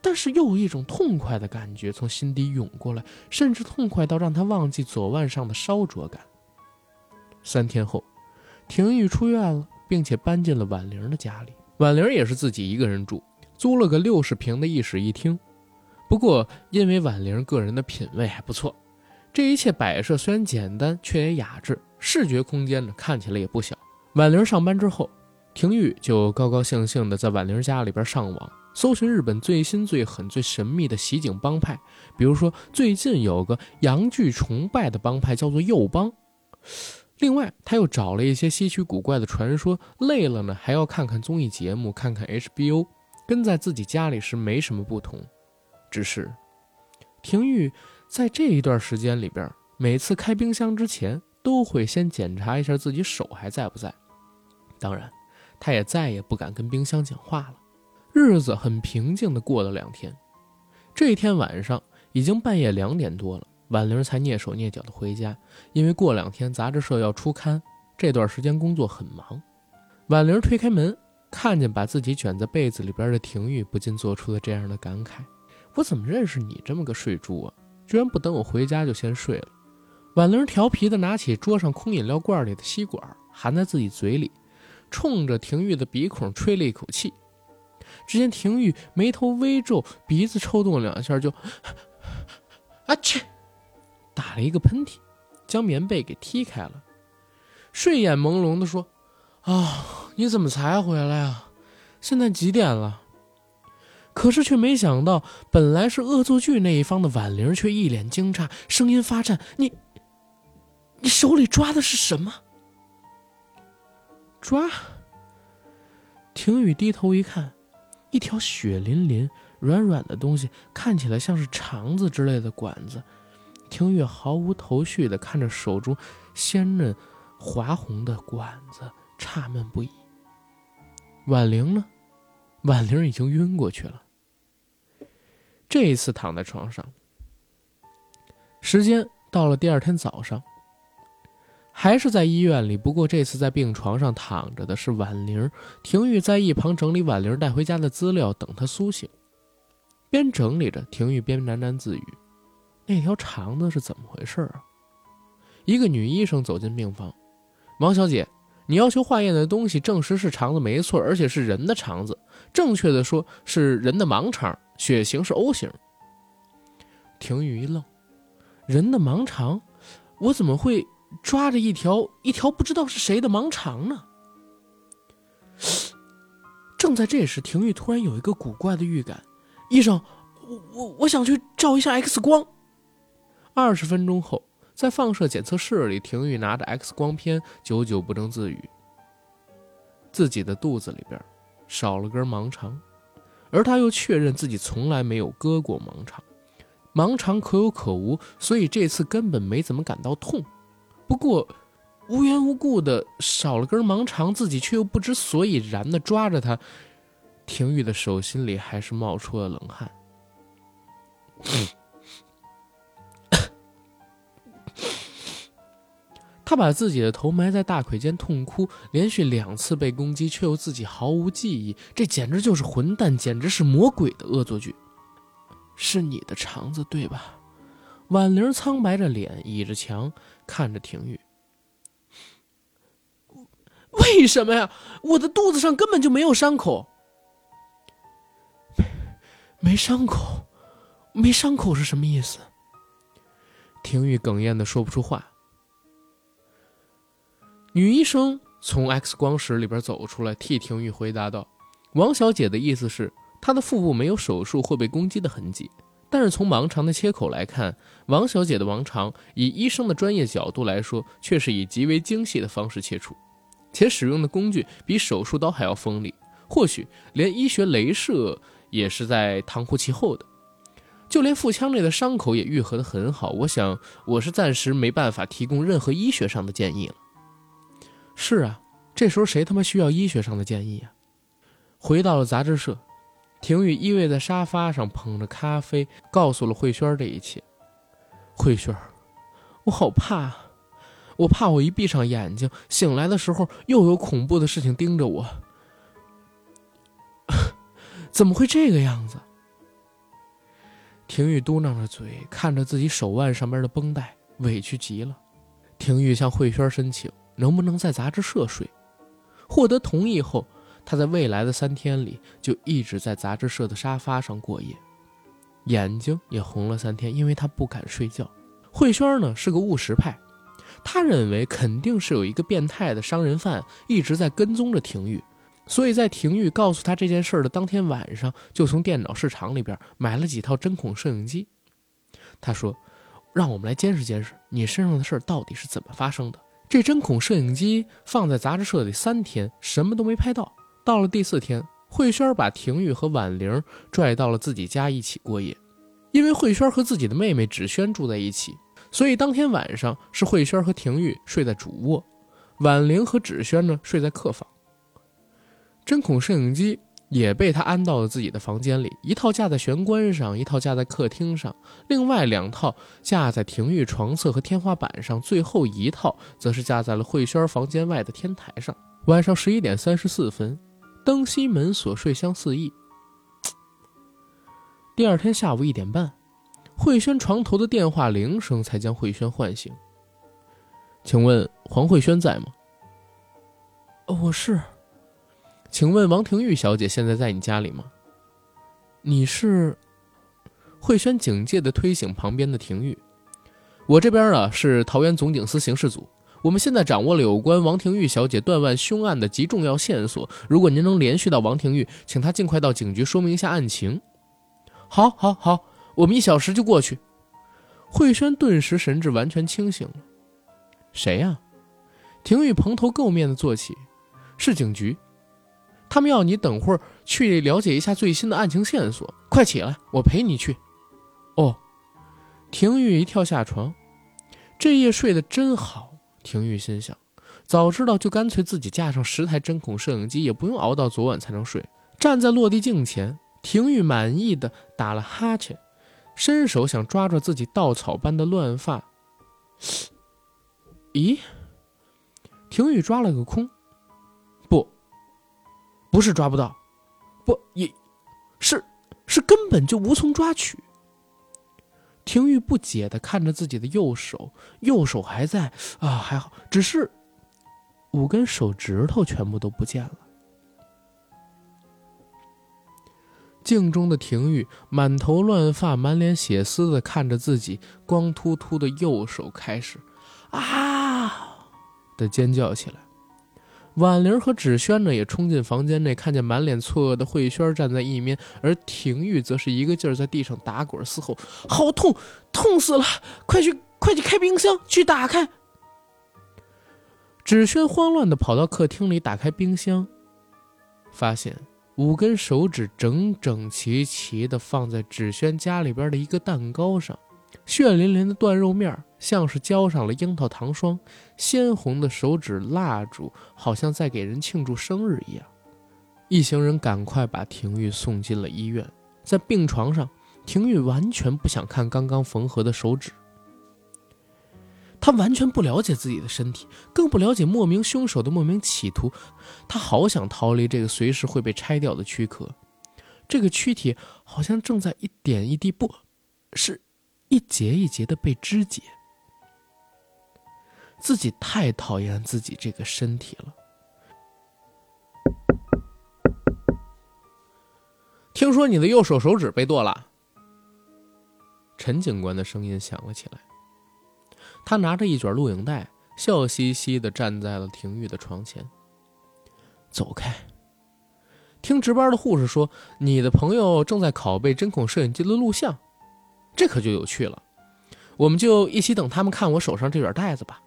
但是又有一种痛快的感觉从心底涌过来，甚至痛快到让他忘记左腕上的烧灼感。三天后，廷玉出院了，并且搬进了婉玲的家里。婉玲也是自己一个人住，租了个六十平的一室一厅。不过因为婉玲个人的品味还不错，这一切摆设虽然简单，却也雅致，视觉空间呢看起来也不小。婉玲上班之后，廷玉就高高兴兴地在婉玲家里边上网搜寻日本最新最狠最神秘的袭警帮派。比如说最近有个洋剧崇拜的帮派叫做右帮。另外他又找了一些稀奇古怪的传说，累了呢还要看看综艺节目，看看 H B O， 跟在自己家里时没什么不同。只是廷玉在这一段时间里边，每次开冰箱之前都会先检查一下自己手还在不在。当然他也再也不敢跟冰箱讲话了。日子很平静地过了两天。这一天晚上已经半夜两点多了，婉玲才蹑手蹑脚地回家，因为过两天杂志社要出刊，这段时间工作很忙。婉玲推开门，看见把自己卷在被子里边的廷玉，不禁做出了这样的感慨：我怎么认识你这么个睡猪啊，居然不等我回家就先睡了。婉玲调皮地拿起桌上空饮料罐里的吸管，含在自己嘴里，冲着廷玉的鼻孔吹了一口气。只见廷玉眉头微皱，鼻子抽动两下，就啊切打了一个喷嚏，将棉被给踢开了，睡眼朦胧地说：啊，你怎么才回来啊？现在几点了？可是却没想到，本来是恶作剧那一方的婉玲却一脸惊诧，声音发颤：你你手里抓的是什么？抓！廷宇低头一看，一条血淋淋软软的东西，看起来像是肠子之类的管子。廷宇毫无头绪地看着手中鲜嫩滑红的管子，诧闷不已。婉玲呢？婉玲已经晕过去了。这一次躺在床上，时间到了第二天早上，还是在医院里，不过这次在病床上躺着的是婉玲。廷玉在一旁整理婉玲带回家的资料，等她苏醒。边整理着，廷玉边喃喃自语：那条肠子是怎么回事啊？一个女医生走进病房：王小姐，你要求化验的东西证实是肠子没错，而且是人的肠子，正确的说是人的盲肠，血型是 O 型。廷玉一愣：人的盲肠？我怎么会抓着一条一条不知道是谁的盲肠呢？正在这时，廷玉突然有一个古怪的预感：医生，我我我想去照一下 X 光。二十分钟后，在放射检测室里，廷玉拿着 X 光片，久久不能自语。自己的肚子里边少了根盲肠，而他又确认自己从来没有割过盲肠。盲肠可有可无，所以这次根本没怎么感到痛。不过无缘无故的少了根盲肠，自己却又不知所以然的抓着它，廷玉的手心里还是冒出了冷汗。他把自己的头埋在大腿间痛哭，连续两次被攻击却又自己毫无记忆，这简直就是混蛋，简直是魔鬼的恶作剧。是你的肠子对吧？婉玲苍白着脸倚着墙看着廷玉。为什么呀？我的肚子上根本就没有伤口。没, 没伤口没伤口是什么意思？廷玉哽咽的说不出话。女医生从 X 光室里边走出来，替廷玉回答道，王小姐的意思是她的腹部没有手术会被攻击的痕迹，但是从盲肠的切口来看，王小姐的盲肠以医生的专业角度来说，却是以极为精细的方式切除，且使用的工具比手术刀还要锋利，或许连医学雷射也是在堂乎其后的。就连腹腔内的伤口也愈合得很好，我想我是暂时没办法提供任何医学上的建议了。是啊，这时候谁他妈需要医学上的建议啊？回到了杂志社，廷宇依偎在沙发上捧着咖啡，告诉了慧轩这一切。慧轩，我好怕，我怕我一闭上眼睛，醒来的时候又有恐怖的事情盯着我。怎么会这个样子？廷玉嘟囔着嘴，看着自己手腕上面的绷带，委屈极了。廷玉向慧轩申请，能不能在杂志社睡？获得同意后，他在未来的三天里就一直在杂志社的沙发上过夜，眼睛也红了三天，因为他不敢睡觉。慧轩呢，是个务实派。他认为肯定是有一个变态的商人犯一直在跟踪着廷玉，所以在廷玉告诉他这件事的当天晚上，就从电脑市场里边买了几套针孔摄影机。他说，让我们来监视监视你身上的事到底是怎么发生的。这针孔摄影机放在杂志社里三天，什么都没拍到。到了第四天，慧轩把廷玉和婉玲拽到了自己家一起过夜，因为慧轩和自己的妹妹芷萱住在一起，所以当天晚上是慧轩和廷玉睡在主卧，婉玲和芷萱呢睡在客房。针孔摄影机也被他安到了自己的房间里，一套架在玄关上，一套架在客厅上，另外两套架在廷玉床侧和天花板上，最后一套则是架在了慧轩房间外的天台上。晚上十一点三十四分，灯西门锁睡相四溢。第二天下午一点半，慧轩床头的电话铃声才将慧轩唤醒。请问黄慧轩在吗？我是。请问王廷玉小姐现在在你家里吗？你是？慧轩警戒地推醒旁边的廷玉。我这边啊是桃园总警司刑事组，我们现在掌握了有关王廷玉小姐断腕凶案的极重要线索，如果您能连续到王廷玉，请她尽快到警局说明一下案情。好好好，我们一小时就过去。慧轩顿时神志完全清醒了。谁呀？廷玉蓬头垢面的坐起。是警局，他们要你等会儿去了解一下最新的案情线索，快起来，我陪你去。哦，廷玉一跳下床，这夜睡得真好。廷玉心想，早知道就干脆自己架上十台针孔摄影机，也不用熬到昨晚才能睡。站在落地镜前，廷玉满意的打了哈欠，伸手想抓住自己稻草般的乱发。咦，廷玉抓了个空。不，不是抓不到，不，也是是根本就无从抓取。廷玉不解地看着自己的右手，右手还在啊，还好，只是五根手指头全部都不见了。镜中的廷玉满头乱发，满脸血丝地看着自己光秃秃的右手，开始啊的尖叫起来。婉玲和芷萱呢也冲进房间内，看见满脸错愕的慧轩站在一边，而廷玉则是一个劲儿在地上打滚嘶吼，好痛，痛死了，快去快快去开冰箱，去打开。芷轩慌乱地跑到客厅里打开冰箱，发现五根手指整整齐齐地放在芷轩家里边的一个蛋糕上，血淋淋的断肉面像是浇上了樱桃糖霜，鲜红的手指蜡烛好像在给人庆祝生日一样。一行人赶快把廷玉送进了医院。在病床上，廷玉完全不想看刚刚缝合的手指，他完全不了解自己的身体，更不了解莫名凶手的莫名企图。他好想逃离这个随时会被拆掉的躯壳，这个躯体好像正在一点一滴，不是一节一节的被肢解。自己太讨厌自己这个身体了。听说你的右手手指被剁了，陈警官的声音响了起来。他拿着一卷录影带，笑嘻嘻地站在了廷玉的床前。走开。听值班的护士说，你的朋友正在拷贝针孔摄影机的录像，这可就有趣了。我们就一起等他们看我手上这卷袋子吧。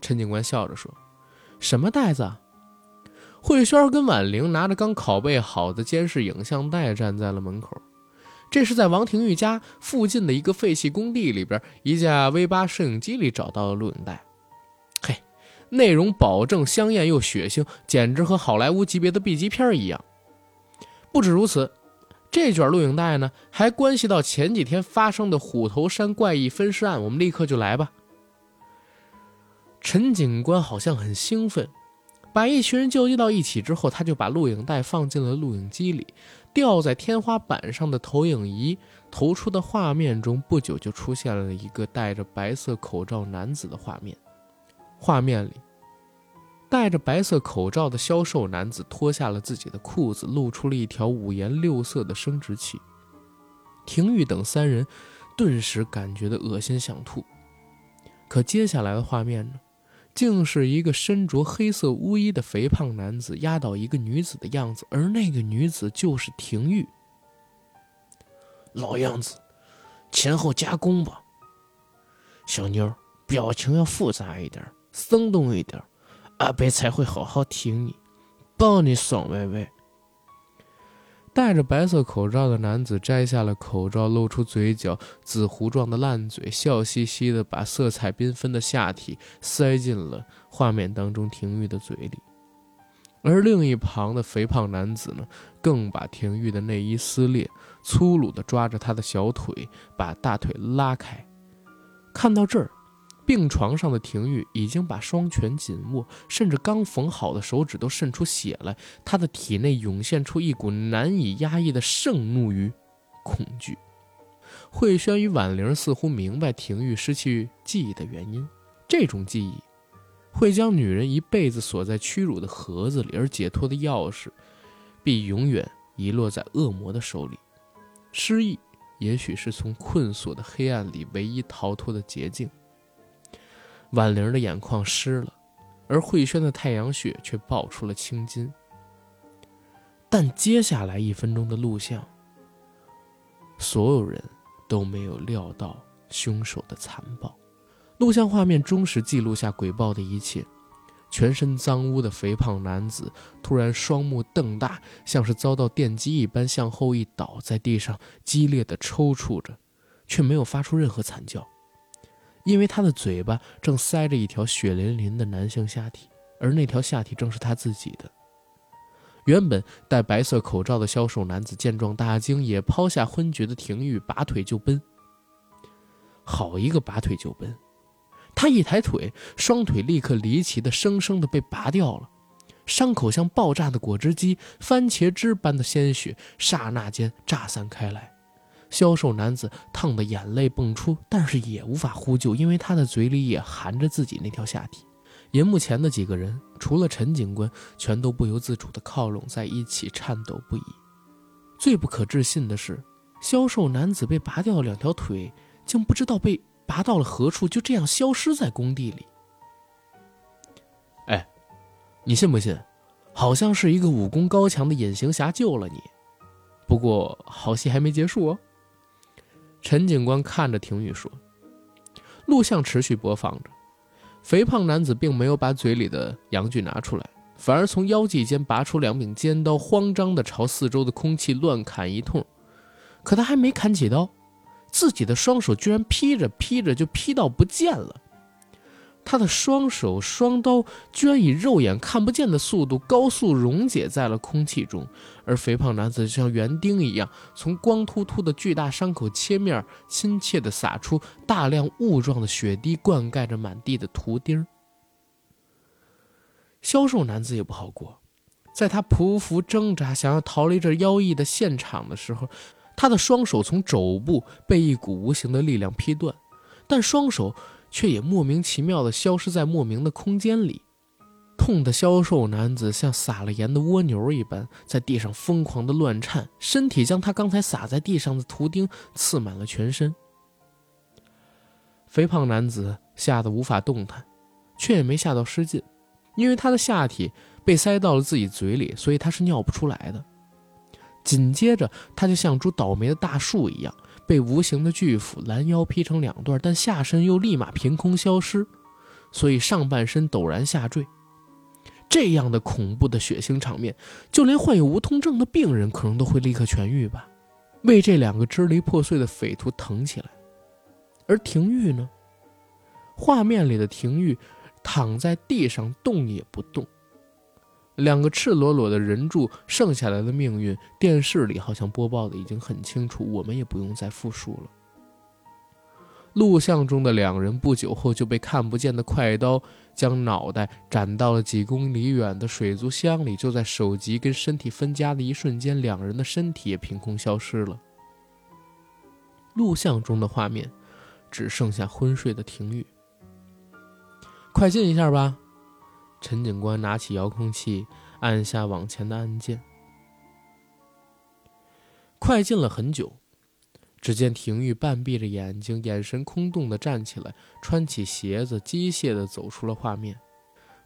陈警官笑着说。什么袋子啊？慧轩跟婉玲拿着刚拷贝好的监视影像带站在了门口。这是在王廷玉家附近的一个废弃工地里边一架 V 八 摄影机里找到的录影带。嘿，内容保证香艳又血腥，简直和好莱坞级别的 B 级片一样。不止如此，这卷录影带呢还关系到前几天发生的虎头山怪异分尸案，我们立刻就来吧。陈警官好像很兴奋，把一群人纠集到一起之后，他就把录影带放进了录影机里。吊在天花板上的投影仪投出的画面中，不久就出现了一个戴着白色口罩男子的画面。画面里，戴着白色口罩的消瘦男子脱下了自己的裤子，露出了一条五颜六色的生殖器。廷玉等三人顿时感觉的恶心想吐。可接下来的画面呢，竟是一个身着黑色巫衣的肥胖男子压倒一个女子的样子，而那个女子就是廷玉。老样子，前后加工吧。小妞，表情要复杂一点，生动一点，阿北才会好好听你，抱你爽歪歪。戴着白色口罩的男子摘下了口罩，露出嘴角紫弧状的烂嘴，笑嘻嘻地把色彩缤纷的下体塞进了画面当中廷玉的嘴里。而另一旁的肥胖男子呢，更把廷玉的内衣撕裂，粗鲁地抓着他的小腿，把大腿拉开。看到这儿，病床上的廷玉已经把双拳紧握，甚至刚缝好的手指都渗出血来，他的体内涌现出一股难以压抑的盛怒与恐惧。慧轩与婉玲似乎明白廷玉失去记忆的原因，这种记忆会将女人一辈子锁在屈辱的盒子里，而解脱的钥匙必永远遗落在恶魔的手里。失忆也许是从困锁的黑暗里唯一逃脱的捷径。婉玲的眼眶湿了，而慧轩的太阳穴却爆出了青筋。但接下来一分钟的录像，所有人都没有料到凶手的残暴。录像画面忠实记录下诡暴的一切。全身脏污的肥胖男子突然双目瞪大，像是遭到电击一般向后一倒，在地上激烈地抽搐着，却没有发出任何惨叫。因为他的嘴巴正塞着一条血淋淋的男性下体，而那条下体正是他自己的。原本戴白色口罩的消瘦男子见状大惊，也抛下昏厥的廷玉，拔腿就奔。好一个拔腿就奔！他一抬腿，双腿立刻离奇的生生的被拔掉了，伤口像爆炸的果汁机，番茄汁般的鲜血刹那间炸散开来。消瘦男子烫得眼泪迸出，但是也无法呼救，因为他的嘴里也含着自己那条下体。银幕前的几个人除了陈警官，全都不由自主地靠拢在一起，颤抖不已。最不可置信的是，消瘦男子被拔掉两条腿，竟不知道被拔到了何处，就这样消失在工地里。哎，你信不信，好像是一个武功高强的隐形侠救了你。不过好戏还没结束哦。陈警官看着廷玉说，录像持续播放着。肥胖男子并没有把嘴里的阳具拿出来，反而从腰际间拔出两柄尖刀，慌张地朝四周的空气乱砍一通。可他还没砍起刀，自己的双手居然劈着劈着就劈到不见了。他的双手双刀居然以肉眼看不见的速度高速溶解在了空气中，而肥胖男子像园丁一样从光秃秃的巨大伤口切面亲切地撒出大量雾状的血滴，灌溉着满地的图钉。消瘦男子也不好过，在他匍匐挣扎想要逃离这妖异的现场的时候，他的双手从肘部被一股无形的力量劈断，但双手却也莫名其妙地消失在莫名的空间里。痛的消瘦男子像撒了盐的蜗牛一般在地上疯狂地乱颤，身体将他刚才撒在地上的图钉刺满了全身。肥胖男子吓得无法动弹，却也没吓到失禁，因为他的下体被塞到了自己嘴里，所以他是尿不出来的。紧接着他就像株倒霉的大树一样被无形的巨斧拦腰劈成两段，但下身又立马凭空消失，所以上半身陡然下坠。这样的恐怖的血腥场面，就连患有无痛症的病人可能都会立刻痊愈吧，为这两个支离破碎的匪徒疼起来。而廷玉呢？画面里的廷玉躺在地上动也不动，两个赤裸裸的人柱剩下来的命运，电视里好像播报的已经很清楚，我们也不用再复述了。录像中的两人不久后就被看不见的快刀将脑袋斩到了几公里远的水族箱里，就在手脊跟身体分家的一瞬间，两人的身体也凭空消失了。录像中的画面只剩下昏睡的廷玉。快进一下吧，陈警官拿起遥控器按下往前的按键。快进了很久，只见廷玉半闭着眼睛，眼神空洞地站起来，穿起鞋子，机械地走出了画面。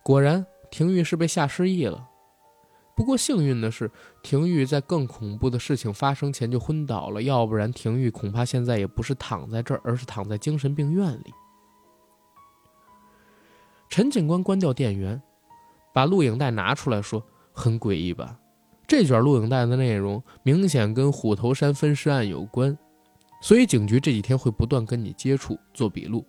果然廷玉是被吓失忆了。不过幸运的是，廷玉在更恐怖的事情发生前就昏倒了，要不然廷玉恐怕现在也不是躺在这儿，而是躺在精神病院里。陈警官关掉电源，把录影带拿出来说，很诡异吧？这卷录影带的内容明显跟虎头山分尸案有关，所以警局这几天会不断跟你接触做笔录。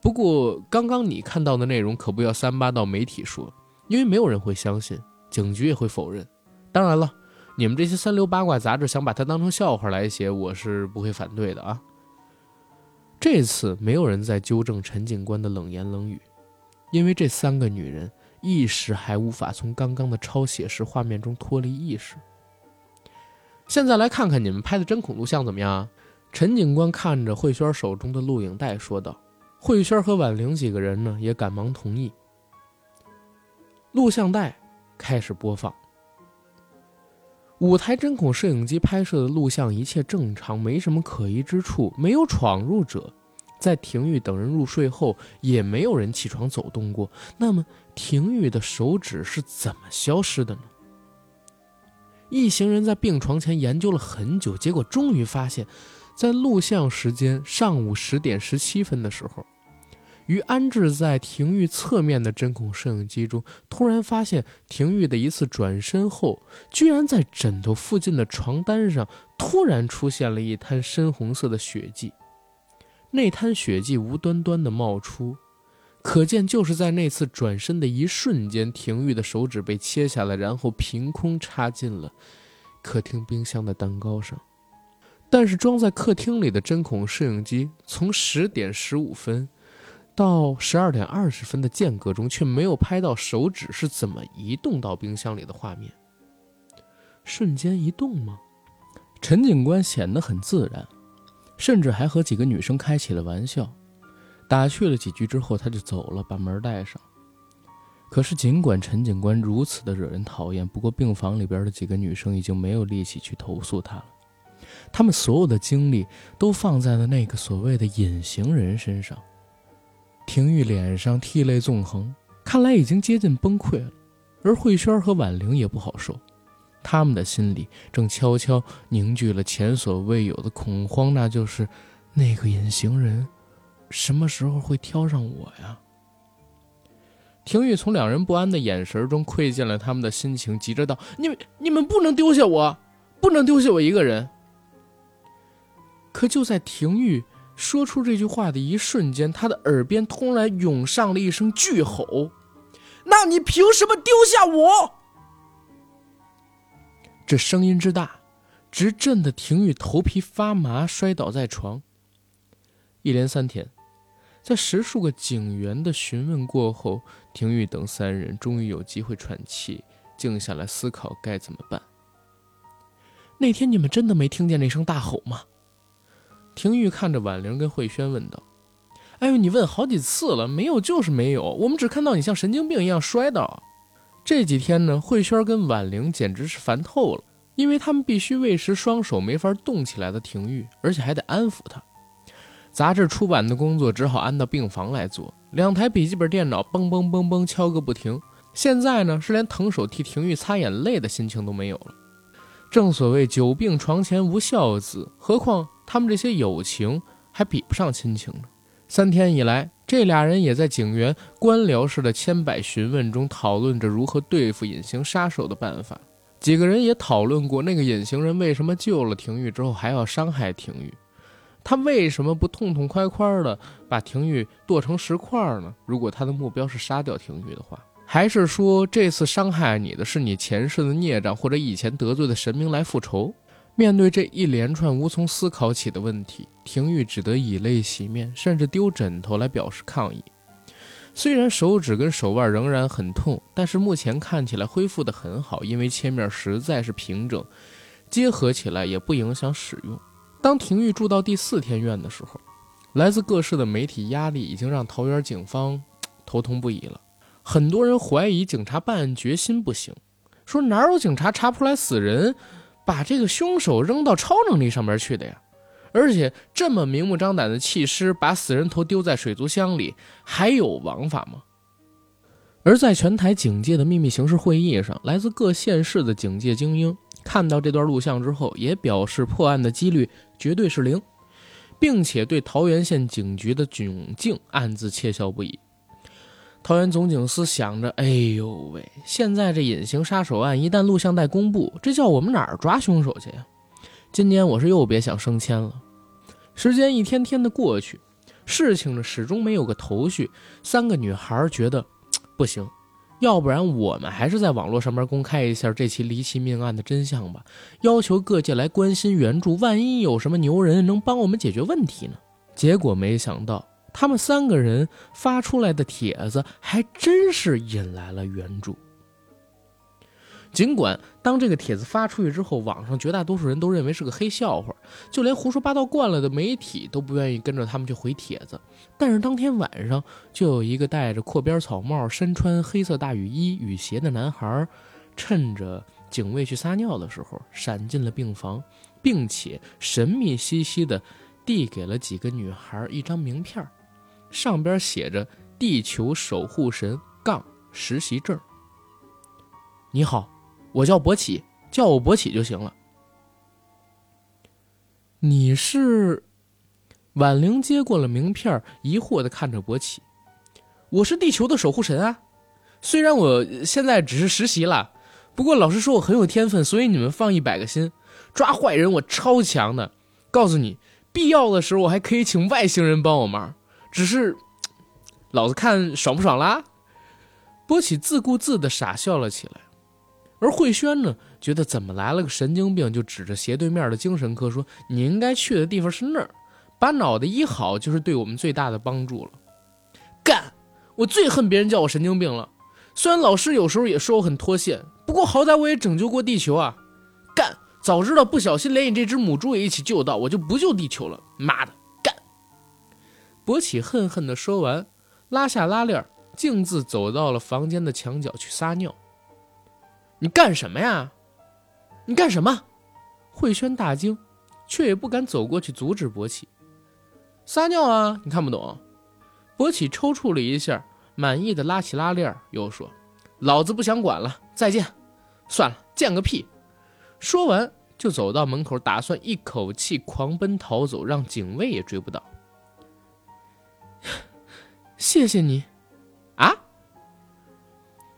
不过刚刚你看到的内容可不要三八到媒体说，因为没有人会相信，警局也会否认。当然了，你们这些三流八卦杂志想把它当成笑话来写，我是不会反对的啊。这次没有人再纠正陈警官的冷言冷语，因为这三个女人一时还无法从刚刚的超写实画面中脱离意识。现在来看看你们拍的针孔录像怎么样啊？陈警官看着慧轩手中的录影带说道。慧轩和婉玲几个人呢也赶忙同意。录像带开始播放。五台针孔摄影机拍摄的录像一切正常，没什么可疑之处，没有闯入者。在廷玉等人入睡后，也没有人起床走动过。那么廷玉的手指是怎么消失的呢？一行人在病床前研究了很久，结果终于发现，在录像时间上午十点十七分的时候，于安置在廷玉侧面的针孔摄影机中，突然发现廷玉的一次转身后，居然在枕头附近的床单上突然出现了一滩深红色的血迹。那滩血迹无端端地冒出，可见就是在那次转身的一瞬间，廷玉的手指被切下来，然后凭空插进了客厅冰箱的蛋糕上。但是装在客厅里的针孔摄影机从十点十五分到十二点二十分的间隔中，却没有拍到手指是怎么移动到冰箱里的画面。瞬间移动吗？陈警官显得很自然，甚至还和几个女生开起了玩笑，打趣了几句之后他就走了，把门带上。可是尽管陈警官如此的惹人讨厌，不过病房里边的几个女生已经没有力气去投诉他了，他们所有的精力都放在了那个所谓的隐形人身上。廷玉脸上涕泪纵横，看来已经接近崩溃了，而慧轩和婉玲也不好受，他们的心里正悄悄凝聚了前所未有的恐慌，那就是那个隐形人什么时候会挑上我呀？廷玉从两人不安的眼神中窥见了他们的心情，急着道：你们你们不能丢下我，不能丢下我一个人。可就在廷玉说出这句话的一瞬间，他的耳边突然涌上了一声巨吼：那你凭什么丢下我？这声音之大，直震得廷玉头皮发麻，摔倒在床。一连三天，在十数个警员的询问过后，廷玉等三人终于有机会喘气，静下来思考该怎么办。那天你们真的没听见那声大吼吗？廷玉看着婉玲跟慧轩问道。哎呦，你问好几次了，没有就是没有，我们只看到你像神经病一样摔倒。这几天呢，慧轩跟婉玲简直是烦透了，因为他们必须喂食双手没法动起来的廷玉，而且还得安抚他。杂志出版的工作只好安到病房来做，两台笔记本电脑蹦蹦蹦蹦敲个不停。现在呢，是连腾手替廷玉擦眼泪的心情都没有了。正所谓久病床前无孝子，何况他们这些友情还比不上亲情呢。三天以来，这俩人也在警员官僚式的千百询问中讨论着如何对付隐形杀手的办法。几个人也讨论过那个隐形人为什么救了廷玉之后还要伤害廷玉，他为什么不痛痛快快的把廷玉剁成石块呢？如果他的目标是杀掉廷玉的话，还是说这次伤害你的是你前世的孽障，或者以前得罪的神明来复仇？面对这一连串无从思考起的问题，廷玉只得以泪洗面，甚至丢枕头来表示抗议。虽然手指跟手腕仍然很痛，但是目前看起来恢复得很好，因为切面实在是平整，结合起来也不影响使用。当廷玉住到第四天院的时候，来自各市的媒体压力已经让桃园警方头痛不已了。很多人怀疑警察办案决心不行，说哪有警察查不出来死人，把这个凶手扔到超能力上面去的呀？而且这么明目张胆的弃尸，把死人头丢在水族箱里，还有王法吗？而在全台警界的秘密刑事会议上，来自各县市的警界精英看到这段录像之后，也表示破案的几率绝对是零，并且对桃园县警局的窘境暗自窃笑不已。桃园总警司想着，哎呦喂，现在这隐形杀手案一旦录像带公布，这叫我们哪儿抓凶手去呀？今年我是又别想升迁了。时间一天天的过去，事情呢始终没有个头绪。三个女孩觉得不行，要不然我们还是在网络上面公开一下这起离奇命案的真相吧，要求各界来关心援助，万一有什么牛人能帮我们解决问题呢？结果没想到，他们三个人发出来的帖子还真是引来了援助。尽管当这个帖子发出去之后，网上绝大多数人都认为是个黑笑话，就连胡说八道惯了的媒体都不愿意跟着他们去回帖子。但是当天晚上，就有一个戴着阔边草帽、身穿黑色大雨衣雨鞋的男孩，趁着警卫去撒尿的时候闪进了病房，并且神秘兮兮地递给了几个女孩一张名片，上边写着地球守护神杠实习证。你好，我叫博启，叫我博启就行了。你是？婉玲接过了名片，疑惑地看着博启。我是地球的守护神啊，虽然我现在只是实习了，不过老师说我很有天分，所以你们放一百个心，抓坏人我超强的。告诉你，必要的时候我还可以请外星人帮我忙，只是老子看爽不爽啦。博启自顾自地傻笑了起来。而慧轩呢，觉得怎么来了个神经病，就指着斜对面的精神科说，你应该去的地方是那儿，把脑袋医好就是对我们最大的帮助了。干，我最恨别人叫我神经病了，虽然老师有时候也说我很脱线，不过好歹我也拯救过地球啊。干，早知道不小心连你这只母猪也一起救到，我就不救地球了，妈的，干。博启恨恨地说完，拉下拉链，径自走到了房间的墙角去撒尿。你干什么呀？你干什么？慧轩大惊，却也不敢走过去阻止博启。撒尿啊，你看不懂？博启抽搐了一下，满意的拉起拉链，又说，老子不想管了，再见。算了，见个屁。说完就走到门口，打算一口气狂奔逃走，让警卫也追不到。谢谢你。啊！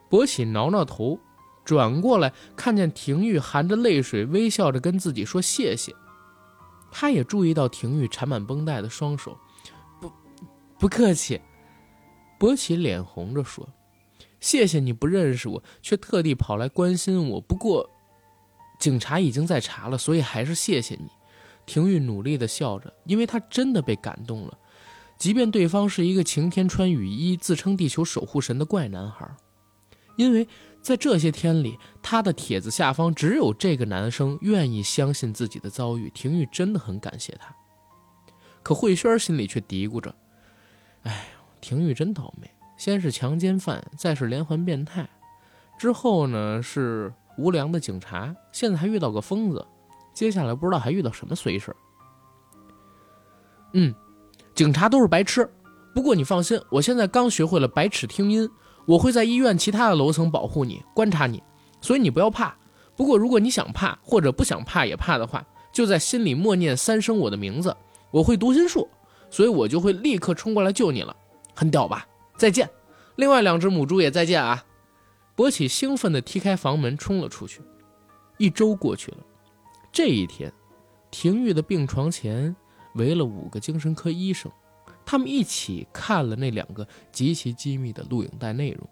博起挠挠头，转过来看见廷玉含着泪水微笑着跟自己说谢谢。他也注意到廷玉缠满绷带的双手。不，不客气。博起脸红着说，谢谢你不认识我，却特地跑来关心我，不过警察已经在查了，所以还是谢谢你。廷玉努力地笑着，因为他真的被感动了，即便对方是一个晴天穿雨衣自称地球守护神的怪男孩。因为在这些天里，他的帖子下方只有这个男生愿意相信自己的遭遇，廷玉真的很感谢他。可慧轩心里却嘀咕着，哎，廷玉真倒霉，先是强奸犯，再是连环变态，之后呢是无良的警察，现在还遇到个疯子，接下来不知道还遇到什么随事。嗯，警察都是白痴，不过你放心，我现在刚学会了白齿听音，我会在医院其他的楼层保护你，观察你，所以你不要怕。不过如果你想怕或者不想怕也怕的话，就在心里默念三声我的名字，我会读心术，所以我就会立刻冲过来救你了，很屌吧？再见。另外两只母猪也再见啊。博起兴奋地踢开房门冲了出去。一周过去了，这一天廷玉的病床前围了五个精神科医生，他们一起看了那两个极其机密的录影带内容。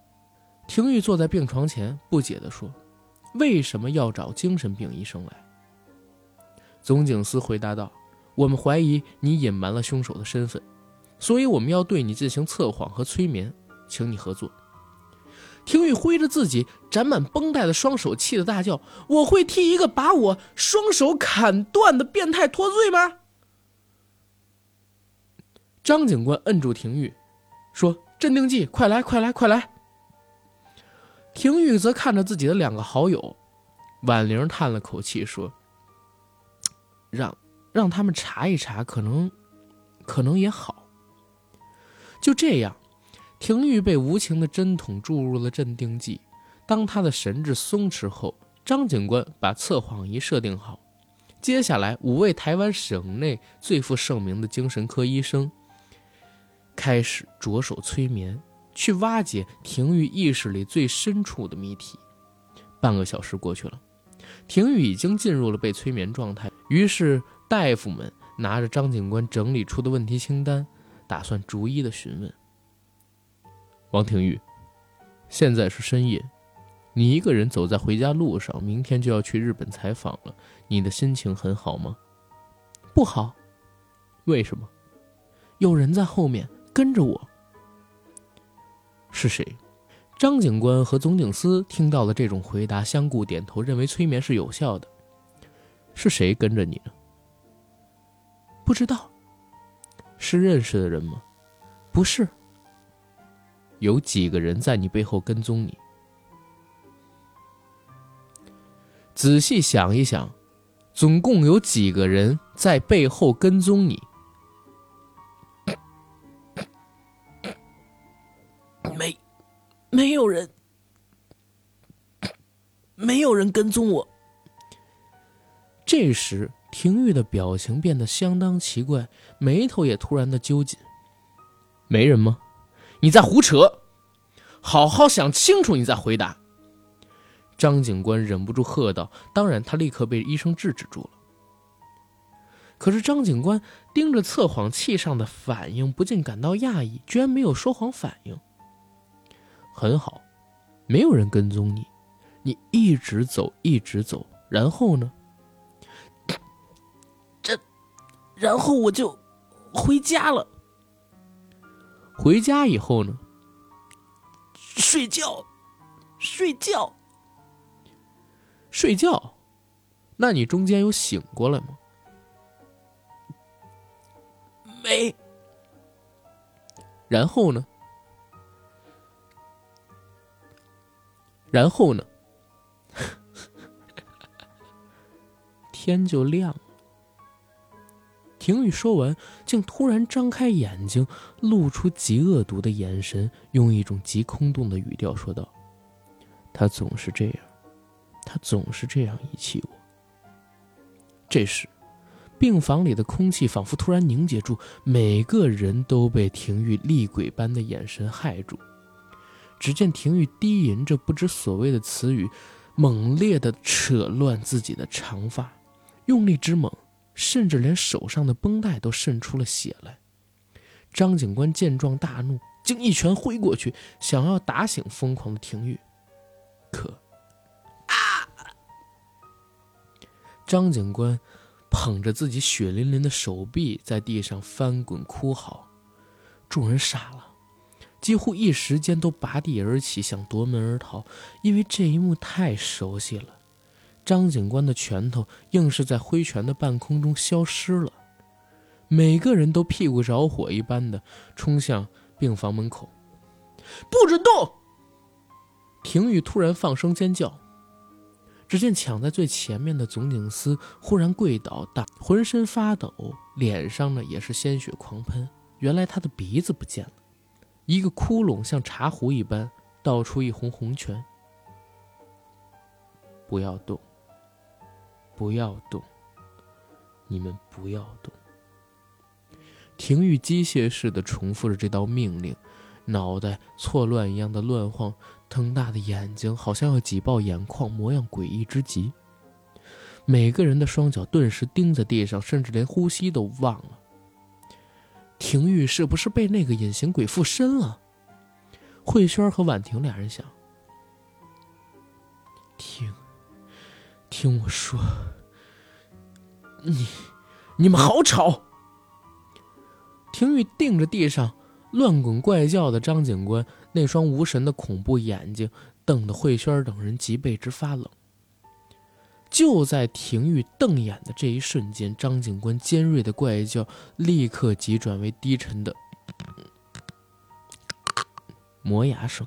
廷玉坐在病床前不解地说，为什么要找精神病医生来？总警司回答道，我们怀疑你隐瞒了凶手的身份，所以我们要对你进行测谎和催眠，请你合作。廷玉挥着自己沾满绷带的双手，气得大叫，我会替一个把我双手砍断的变态脱罪吗？张警官摁住廷玉说，镇定剂，快来快来快来。廷玉则看着自己的两个好友，婉玲叹了口气说，让让他们查一查，可能可能也好。就这样，廷玉被无情的针筒注入了镇定剂。当他的神志松弛后，张警官把测谎仪设定好，接下来五位台湾省内最负盛名的精神科医生开始着手催眠，去挖解廷玉意识里最深处的谜题。半个小时过去了，廷玉已经进入了被催眠状态，于是大夫们拿着张警官整理出的问题清单，打算逐一的询问。王廷玉，现在是深夜，你一个人走在回家路上，明天就要去日本采访了，你的心情很好吗？不好。为什么？有人在后面跟着我。是谁？张警官和总警司听到了这种回答，相顾点头，认为催眠是有效的。是谁跟着你呢？不知道。是认识的人吗？不是。有几个人在你背后跟踪你？仔细想一想，总共有几个人在背后跟踪你？没，没有人，没有人跟踪我。这时，廷玉的表情变得相当奇怪，眉头也突然的揪紧。没人吗？你在胡扯，好好想清楚你再回答。张警官忍不住喝道，当然他立刻被医生制止住了。可是张警官盯着测谎器上的反应，不禁感到讶异，居然没有说谎反应。很好，没有人跟踪你，你一直走一直走，然后呢？这，然后我就回家了。回家以后呢？睡觉，睡觉，睡觉。那你中间有醒过来吗？没。然后呢？然后呢？天就亮了。廷玉说完，竟突然张开眼睛，露出极恶毒的眼神，用一种极空洞的语调说道，他总是这样，他总是这样遗弃我。这时病房里的空气仿佛突然凝结住，每个人都被廷玉厉鬼般的眼神骇住。只见廷玉低吟着不知所谓的词语，猛烈地扯乱自己的长发，用力之猛，甚至连手上的绷带都渗出了血来。张警官见状大怒，竟一拳挥过去，想要打醒疯狂的廷玉。可啊！张警官捧着自己血淋淋的手臂在地上翻滚哭嚎，众人傻了，几乎一时间都拔地而起，想夺门而逃，因为这一幕太熟悉了。张警官的拳头硬是在挥拳的半空中消失了，每个人都屁股着火一般的冲向病房门口。不准动！廷宇突然放声尖叫，只见抢在最前面的总警司忽然跪倒，大浑身发抖，脸上呢也是鲜血狂喷，原来他的鼻子不见了，一个窟窿像茶壶一般倒出一泓红泉。不要动，不要动，你们不要动。廷玉机械式的重复着这道命令，脑袋错乱一样的乱晃，瞪大的眼睛好像要挤爆眼眶，模样诡异之极。每个人的双脚顿时钉在地上，甚至连呼吸都忘了。廷玉是不是被那个隐形鬼附身了？慧轩和婉婷俩人想，听听我说，你你们好吵！廷玉盯着地上乱滚怪叫的张警官那双无神的恐怖眼睛，瞪得慧轩等人脊背直发冷。就在廷玉瞪眼的这一瞬间，张警官尖锐的怪叫立刻急转为低沉的磨牙声，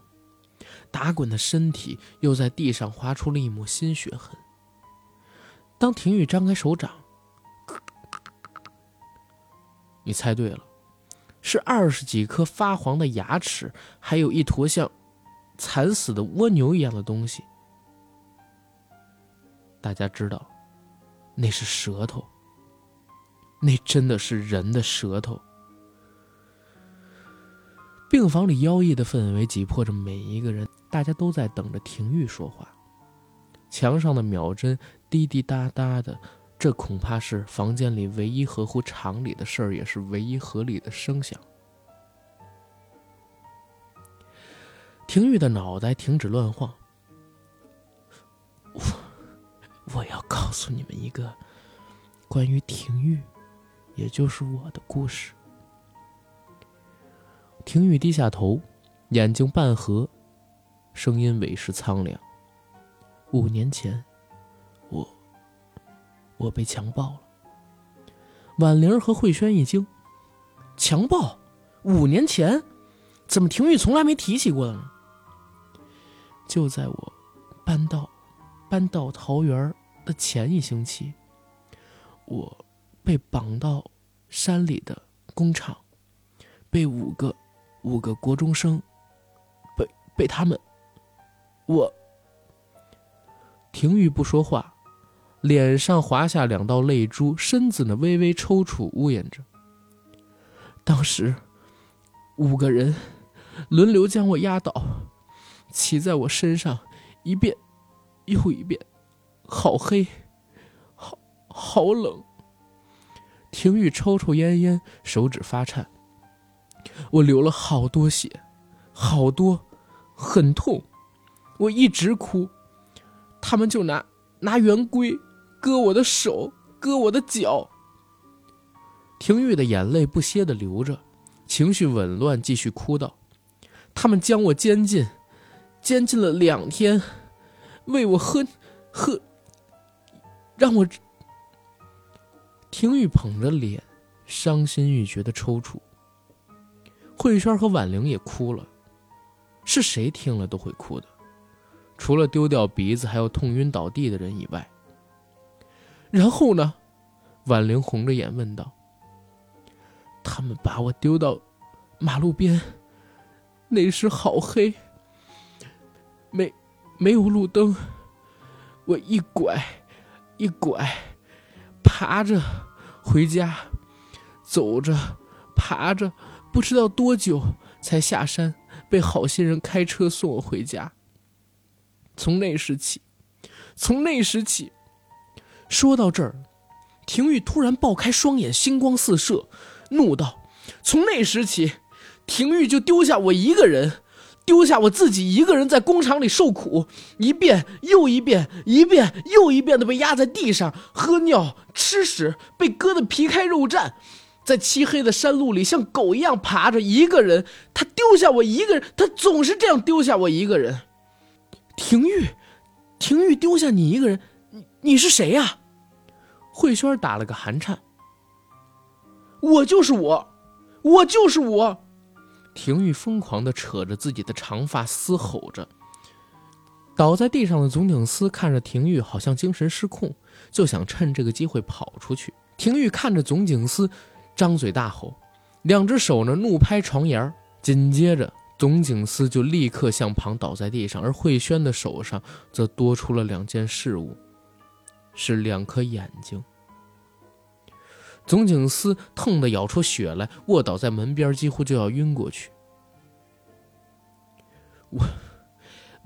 打滚的身体又在地上划出了一抹新血痕。当廷玉张开手掌，你猜对了，是二十几颗发黄的牙齿，还有一坨像惨死的蜗牛一样的东西。大家知道，那是舌头，那真的是人的舌头。病房里妖异的氛围挤迫着每一个人，大家都在等着廷玉说话。墙上的秒针滴滴答答的，这恐怕是房间里唯一合乎常理的事儿，也是唯一合理的声响。廷玉的脑袋停止乱晃。我我要告诉你们一个关于廷玉，也就是我的故事。廷玉低下头，眼睛半合，声音委实苍凉。五年前，我。我被强暴了。婉玲和慧轩一惊，强暴？五年前？怎么廷玉从来没提起过呢？就在我搬到搬到桃园的前一星期，我被绑到山里的工厂，被五个五个国中生被被他们我廷玉不说话，脸上滑下两道泪珠，身子呢微微抽搐，呜咽着。当时五个人轮流将我压倒，骑在我身上一遍又一遍，好黑，好好冷。廷玉抽抽烟烟，手指发颤。我流了好多血，好多，很痛。我一直哭，他们就拿拿圆规割我的手，割我的脚。廷玉的眼泪不歇地流着，情绪紊乱，继续哭道：他们将我监禁，监禁了两天，喂我喝喝，让我……廷玉捧着脸，伤心欲绝地抽搐。慧轩和婉玲也哭了，是谁听了都会哭的，除了丢掉鼻子还有痛晕倒地的人以外。然后呢？婉玲红着眼问道：他们把我丢到马路边，那时好黑，没没有路灯，我一拐一拐爬着回家，走着爬着不知道多久才下山，被好心人开车送我回家。从那时起从那时起说到这儿，廷玉突然爆开双眼，星光四射，怒道：从那时起，廷玉就丢下我一个人，丢下我自己一个人在工厂里受苦，一遍又一遍，一遍又一遍地被压在地上，喝尿吃屎，被割得皮开肉绽，在漆黑的山路里像狗一样爬着，一个人，他丢下我一个人，他总是这样丢下我一个人。廷玉，廷玉丢下你一个人， 你, 你是谁啊？慧轩打了个寒颤。我就是我，我就是我。廷玉疯狂地扯着自己的长发嘶吼着。倒在地上的总警司看着廷玉好像精神失控，就想趁这个机会跑出去。廷玉看着总警司张嘴大吼，两只手呢怒拍床沿，紧接着总警司就立刻向旁倒在地上，而慧轩的手上则多出了两件事物，是两颗眼睛。总警司疼得咬出血来，卧倒在门边，几乎就要晕过去。我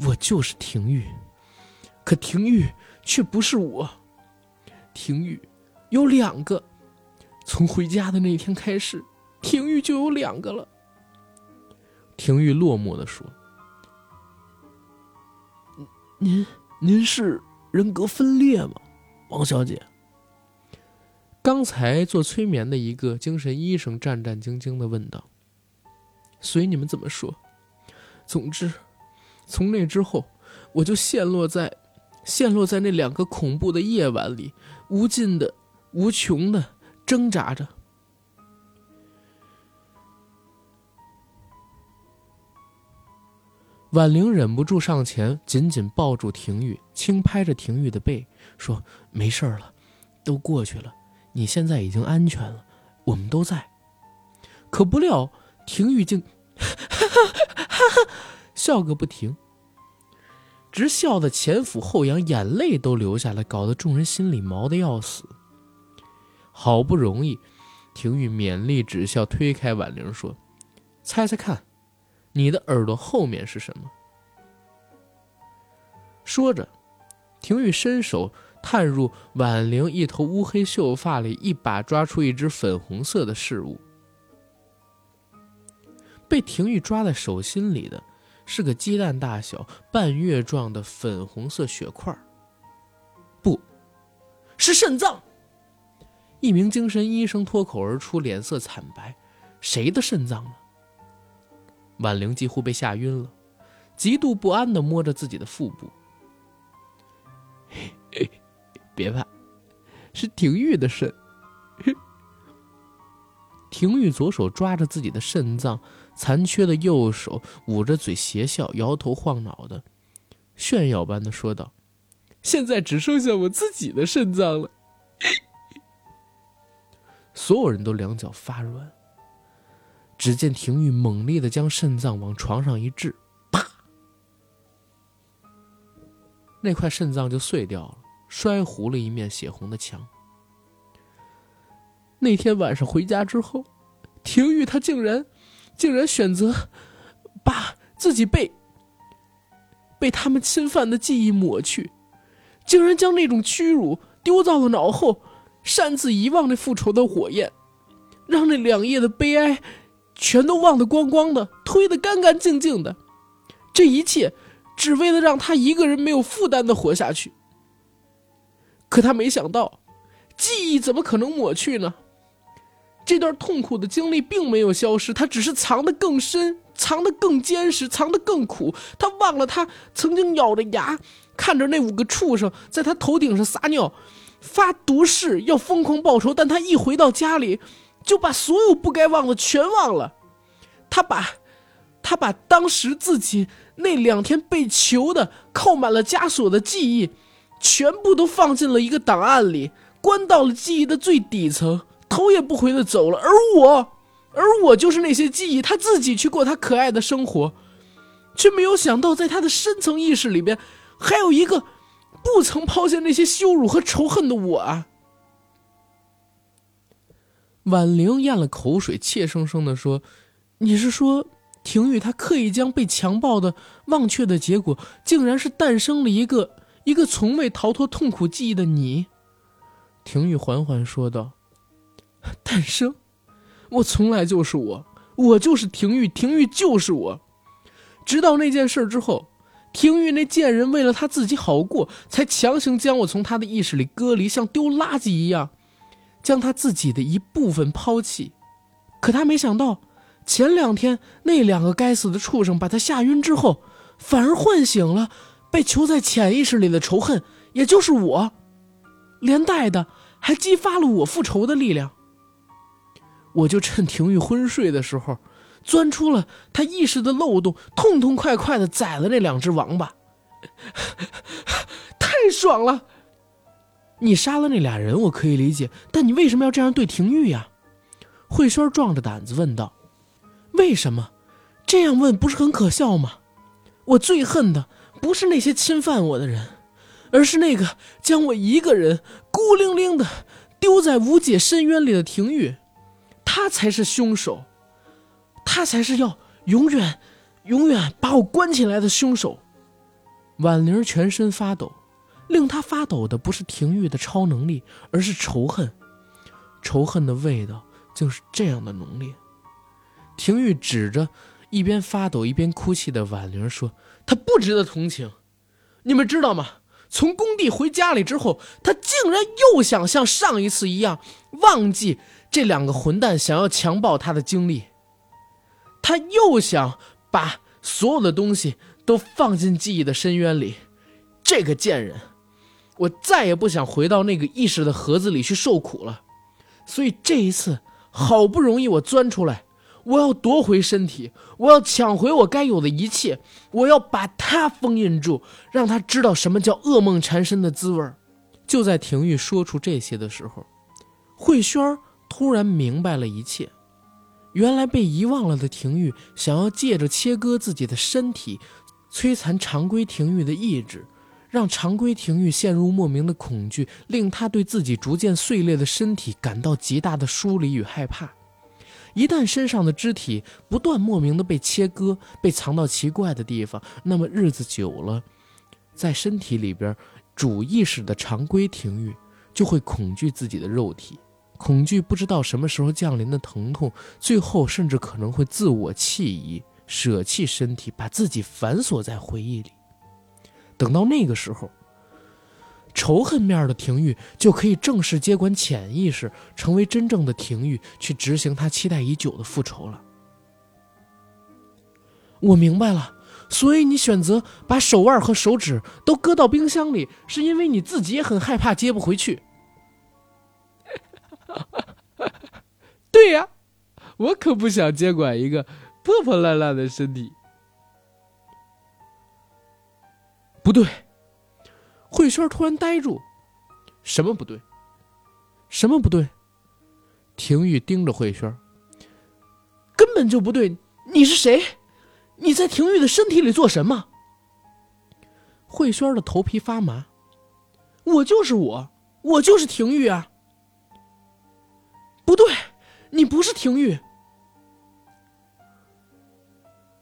我就是廷玉，可廷玉却不是我。廷玉有两个，从回家的那天开始，廷玉就有两个了。廷玉落寞地说：您您是人格分裂吗，王小姐？刚才做催眠的一个精神医生战战兢兢地问道：随你们怎么说，总之从那之后，我就陷落在陷落在那两个恐怖的夜晚里，无尽的无穷的挣扎着。婉玲忍不住上前紧紧抱住廷玉，轻拍着廷玉的背说：没事了，都过去了，你现在已经安全了，我们都在。可不料廷玉竟哈哈哈哈笑个不停，直笑得前俯后仰，眼泪都流下来，搞得众人心里毛得要死。好不容易廷玉勉力止笑，推开婉玲说：猜猜看，你的耳朵后面是什么？说着廷玉伸手探入婉玲一头乌黑秀发里，一把抓出一只粉红色的事物。被廷玉抓在手心里的是个鸡蛋大小半月状的粉红色血块，不是肾脏。一名精神医生脱口而出，脸色惨白：谁的肾脏呢？婉玲几乎被吓晕了，极度不安地摸着自己的腹部。别怕，是廷玉的肾。廷玉左手抓着自己的肾脏，残缺的右手捂着嘴邪笑，摇头晃脑的炫耀般的说道：现在只剩下我自己的肾脏了。所有人都两脚发软，只见廷玉猛烈地将肾脏往床上一掷，啪，那块肾脏就碎掉了，摔糊了一面血红的墙。那天晚上回家之后，廷玉他竟然竟然选择把自己被被他们侵犯的记忆抹去，竟然将那种屈辱丢到了脑后，擅自遗忘那复仇的火焰，让那两夜的悲哀全都忘得光光的，推得干干净净的。这一切只为了让他一个人没有负担的活下去。可他没想到，记忆怎么可能抹去呢？这段痛苦的经历并没有消失，他只是藏得更深，藏得更坚实，藏得更苦。他忘了他曾经咬着牙看着那五个畜生在他头顶上撒尿发毒誓，要疯狂报仇，但他一回到家里就把所有不该忘的全忘了。他把他把当时自己那两天被囚的扣满了枷锁的记忆全部都放进了一个档案里，关到了记忆的最底层，头也不回的走了。而我而我就是那些记忆，他自己去过他可爱的生活，却没有想到在他的深层意识里边还有一个不曾抛下那些羞辱和仇恨的我啊。婉玲咽了口水，怯生生地说：“你是说廷玉他刻意将被强暴的忘却的结果，竟然是诞生了一个一个从未逃脱痛苦记忆的你？”廷玉缓缓说道：“诞生？我从来就是我，我就是廷玉，廷玉就是我。直到那件事之后，廷玉那贱人为了他自己好过，才强行将我从他的意识里隔离，像丢垃圾一样，将他自己的一部分抛弃。可他没想到，前两天那两个该死的畜生把他吓晕之后，反而唤醒了被囚在潜意识里的仇恨，也就是我，连带的还激发了我复仇的力量。我就趁廷玉昏睡的时候，钻出了他意识的漏洞，痛痛快快地宰了那两只王八。太爽了！你杀了那俩人我可以理解，但你为什么要这样对廷玉呀？慧轩壮着胆子问道。为什么？这样问不是很可笑吗？我最恨的不是那些侵犯我的人，而是那个将我一个人孤零零地丢在无解深渊里的廷玉，他才是凶手。他才是要永远永远把我关起来的凶手。婉玲全身发抖，令她发抖的不是廷玉的超能力，而是仇恨。仇恨的味道竟是这样的浓烈。廷玉指着一边发抖一边哭泣的婉玲说：“他不值得同情，你们知道吗？从工地回家里之后，他竟然又想像上一次一样忘记这两个混蛋想要强暴他的经历。他又想把所有的东西都放进记忆的深渊里，这个贱人，我再也不想回到那个意识的盒子里去受苦了。所以这一次，好不容易我钻出来，我要夺回身体，我要抢回我该有的一切，我要把他封印住，让他知道什么叫噩梦缠身的滋味。”就在廷玉说出这些的时候，慧轩突然明白了一切。原来被遗忘了的廷玉想要借着切割自己的身体摧残常规廷玉的意志，让常规廷玉陷入莫名的恐惧，令他对自己逐渐碎裂的身体感到极大的疏离与害怕。一旦身上的肢体不断莫名的被切割，被藏到奇怪的地方，那么日子久了，在身体里边主意识的常规廷玉就会恐惧自己的肉体，恐惧不知道什么时候降临的疼痛，最后甚至可能会自我弃遗，舍弃身体，把自己反锁在回忆里。等到那个时候，仇恨面的廷玉就可以正式接管潜意识，成为真正的廷玉，去执行他期待已久的复仇了。我明白了，所以你选择把手腕和手指都搁到冰箱里，是因为你自己也很害怕接不回去。对呀、啊，我可不想接管一个破破烂烂的身体。不对，慧轩突然呆住。什么不对？什么不对？廷玉盯着慧轩，根本就不对。你是谁？你在廷玉的身体里做什么？慧轩的头皮发麻。我就是我，我就是廷玉啊。不对，你不是廷玉。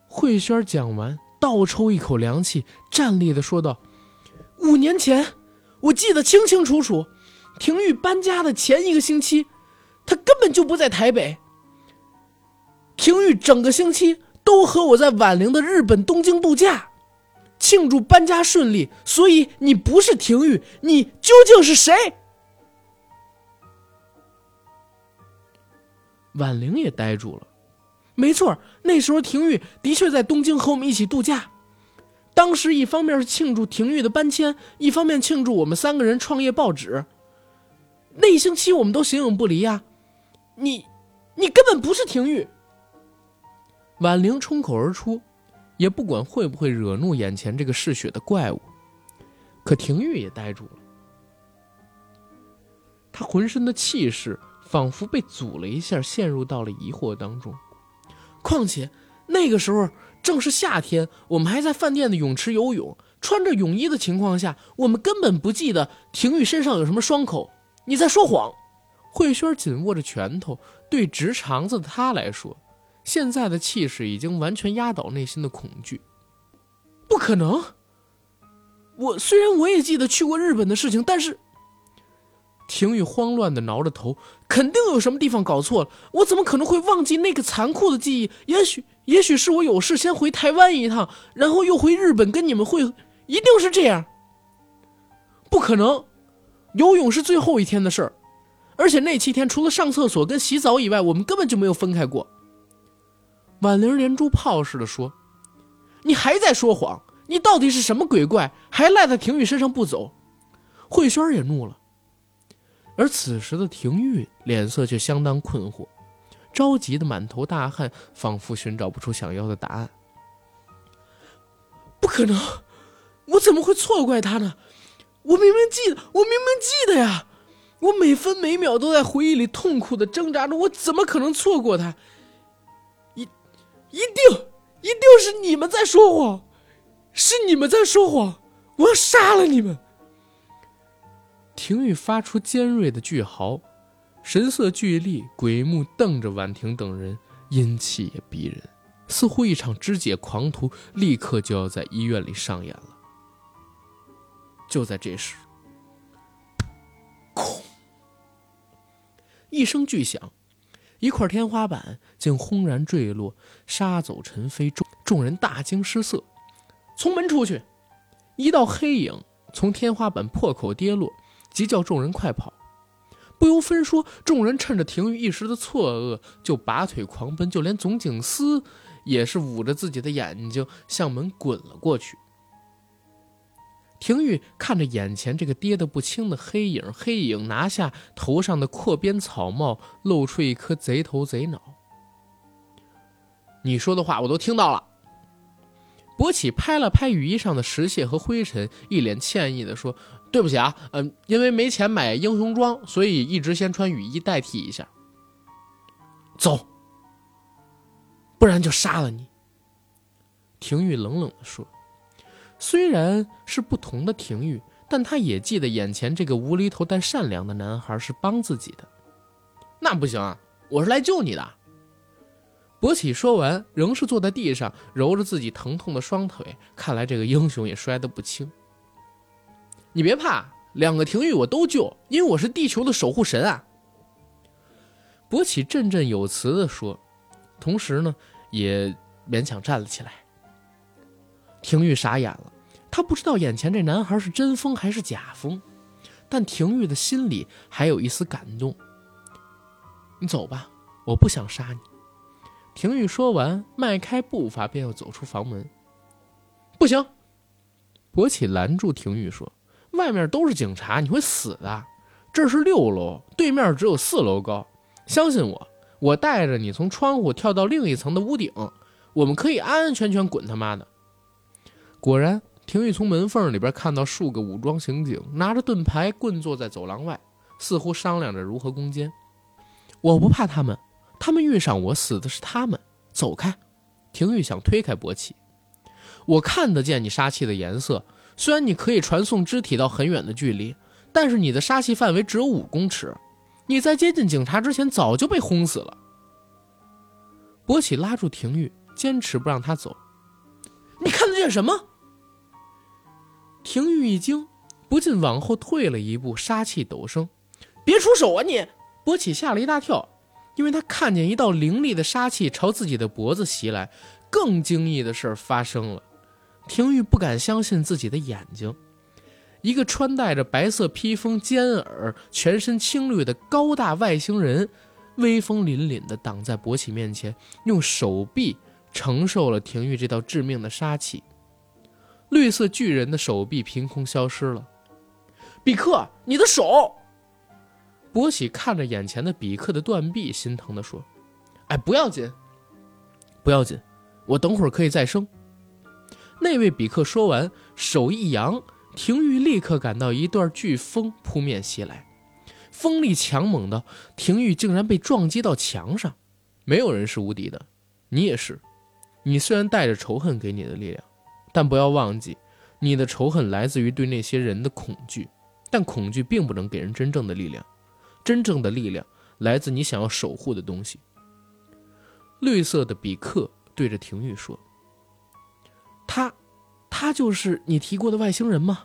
慧轩讲完，倒抽一口凉气，站立地说道：“五年前，我记得清清楚楚，廷玉搬家的前一个星期，他根本就不在台北。廷玉整个星期都和我在婉玲的日本东京度假，庆祝搬家顺利。所以你不是廷玉，你究竟是谁？”婉玲也呆住了。没错，那时候廷玉的确在东京和我们一起度假。当时一方面是庆祝廷玉的搬迁，一方面庆祝我们三个人创业报纸。那一星期我们都形影不离啊。你，你根本不是廷玉。婉玲冲口而出，也不管会不会惹怒眼前这个嗜血的怪物。可廷玉也呆住了，他浑身的气势仿佛被阻了一下，陷入到了疑惑当中。况且那个时候正是夏天，我们还在饭店的泳池游泳，穿着泳衣的情况下，我们根本不记得廷玉身上有什么伤口。你在说谎！慧轩紧握着拳头，对直肠子的他来说，现在的气势已经完全压倒内心的恐惧。不可能！我虽然我也记得去过日本的事情，但是……廷玉慌乱地挠着头，肯定有什么地方搞错了，我怎么可能会忘记那个残酷的记忆？也许……也许是我有事先回台湾一趟，然后又回日本跟你们会，一定是这样。不可能，游泳是最后一天的事儿，而且那七天除了上厕所跟洗澡以外，我们根本就没有分开过。婉玲连珠炮似的说：“你还在说谎，你到底是什么鬼怪，还赖在廷玉身上不走？”慧轩也怒了，而此时的廷玉脸色却相当困惑。着急的满头大汗，仿佛寻找不出想要的答案。不可能，我怎么会错怪他呢？我明明记得，我明明记得呀！我每分每秒都在回忆里痛苦的挣扎着，我怎么可能错过他？一，一定，一定是你们在说谎，是你们在说谎！我要杀了你们！廷玉发出尖锐的巨嚎。神色巨厉，鬼目瞪着婉婷等人，阴气也逼人，似乎一场肢解狂徒立刻就要在医院里上演了。就在这时，空一声巨响，一块天花板竟轰然坠落，沙走尘飞，众众人大惊失色。从门出去，一道黑影从天花板破口跌落，急叫众人快跑。不由分说，众人趁着廷玉一时的错愕，就拔腿狂奔，就连总警司也是捂着自己的眼睛向门滚了过去。廷玉看着眼前这个跌得不轻的黑影，黑影拿下头上的阔边草帽，露出一颗贼头贼脑。你说的话我都听到了。博起拍了拍雨衣上的石屑和灰尘，一脸歉意地说：对不起啊，嗯，因为没钱买英雄装，所以一直先穿雨衣代替一下。走，不然就杀了你。廷玉冷冷地说。虽然是不同的廷玉，但他也记得眼前这个无厘头但善良的男孩是帮自己的。那不行啊，我是来救你的。博起说完，仍是坐在地上，揉着自己疼痛的双腿，看来这个英雄也摔得不轻。你别怕，两个廷玉我都救，因为我是地球的守护神啊。博起振振有词地说，同时呢，也勉强站了起来。廷玉傻眼了，他不知道眼前这男孩是真疯还是假疯，但廷玉的心里还有一丝感动。你走吧，我不想杀你。廷玉说完，迈开步伐便要走出房门。不行！博起拦住廷玉说。外面都是警察，你会死的。这是六楼，对面只有四楼高。相信我，我带着你从窗户跳到另一层的屋顶，我们可以安安全全滚他妈的。果然，廷玉从门缝里边看到数个武装刑警拿着盾牌棍坐在走廊外，似乎商量着如何攻坚。我不怕他们，他们遇上我死的是他们。走开！廷玉想推开博起。我看得见你杀气的颜色。虽然你可以传送肢体到很远的距离，但是你的杀气范围只有五公尺，你在接近警察之前早就被轰死了。博起拉住廷玉，坚持不让他走。你看得见什么？廷玉一惊，不禁往后退了一步，杀气陡升。别出手啊你！博起吓了一大跳，因为他看见一道凌厉的杀气朝自己的脖子袭来。更惊异的事发生了。廷玉不敢相信自己的眼睛，一个穿戴着白色披风、尖耳、全身青绿的高大外星人，威风凛凛地挡在博起面前，用手臂承受了廷玉这道致命的杀气。绿色巨人的手臂凭空消失了。比克，你的手！博起看着眼前的比克的断臂，心疼地说：“哎，不要紧，不要紧，我等会儿可以再生。”那位比克说完，手一扬，廷玉立刻感到一段飓风扑面袭来，风力强猛到廷玉竟然被撞击到墙上。没有人是无敌的，你也是。你虽然带着仇恨给你的力量，但不要忘记，你的仇恨来自于对那些人的恐惧，但恐惧并不能给人真正的力量，真正的力量来自你想要守护的东西。绿色的比克对着廷玉说，他他就是你提过的外星人吗？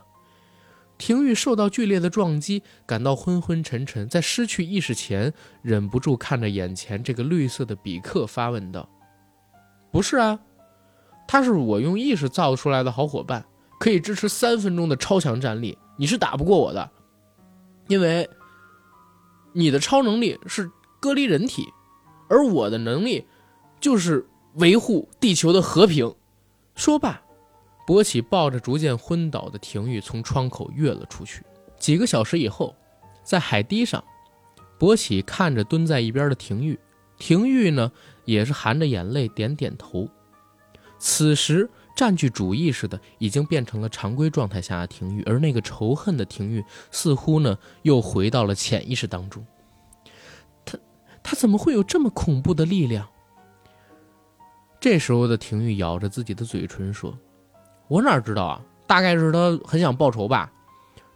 廷玉受到剧烈的撞击，感到昏昏沉沉，在失去意识前忍不住看着眼前这个绿色的比克发问道，不是啊，他是我用意识造出来的好伙伴，可以支持三分钟的超强战力，你是打不过我的，因为你的超能力是隔离人体，而我的能力就是维护地球的和平。说罢，博起抱着逐渐昏倒的廷玉从窗口跃了出去。几个小时以后，在海堤上，博起看着蹲在一边的廷玉，廷玉呢也是含着眼泪点点头。此时占据主意识的已经变成了常规状态下的廷玉，而那个仇恨的廷玉似乎呢又回到了潜意识当中。他他怎么会有这么恐怖的力量？这时候的廷玉咬着自己的嘴唇说，我哪知道啊，大概是他很想报仇吧。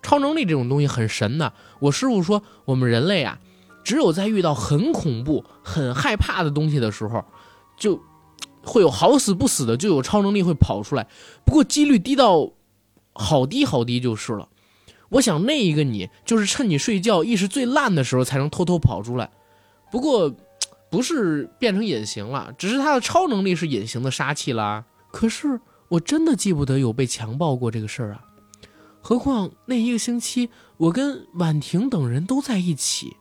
超能力这种东西很神的，我师父说我们人类啊，只有在遇到很恐怖很害怕的东西的时候，就会有好死不死的就有超能力会跑出来，不过几率低到好低好低就是了。我想那一个你就是趁你睡觉意识最烂的时候才能偷偷跑出来，不过不是变成隐形了，只是他的超能力是隐形的杀气啦。可是我真的记不得有被强暴过这个事儿啊，何况那一个星期我跟婉婷等人都在一起，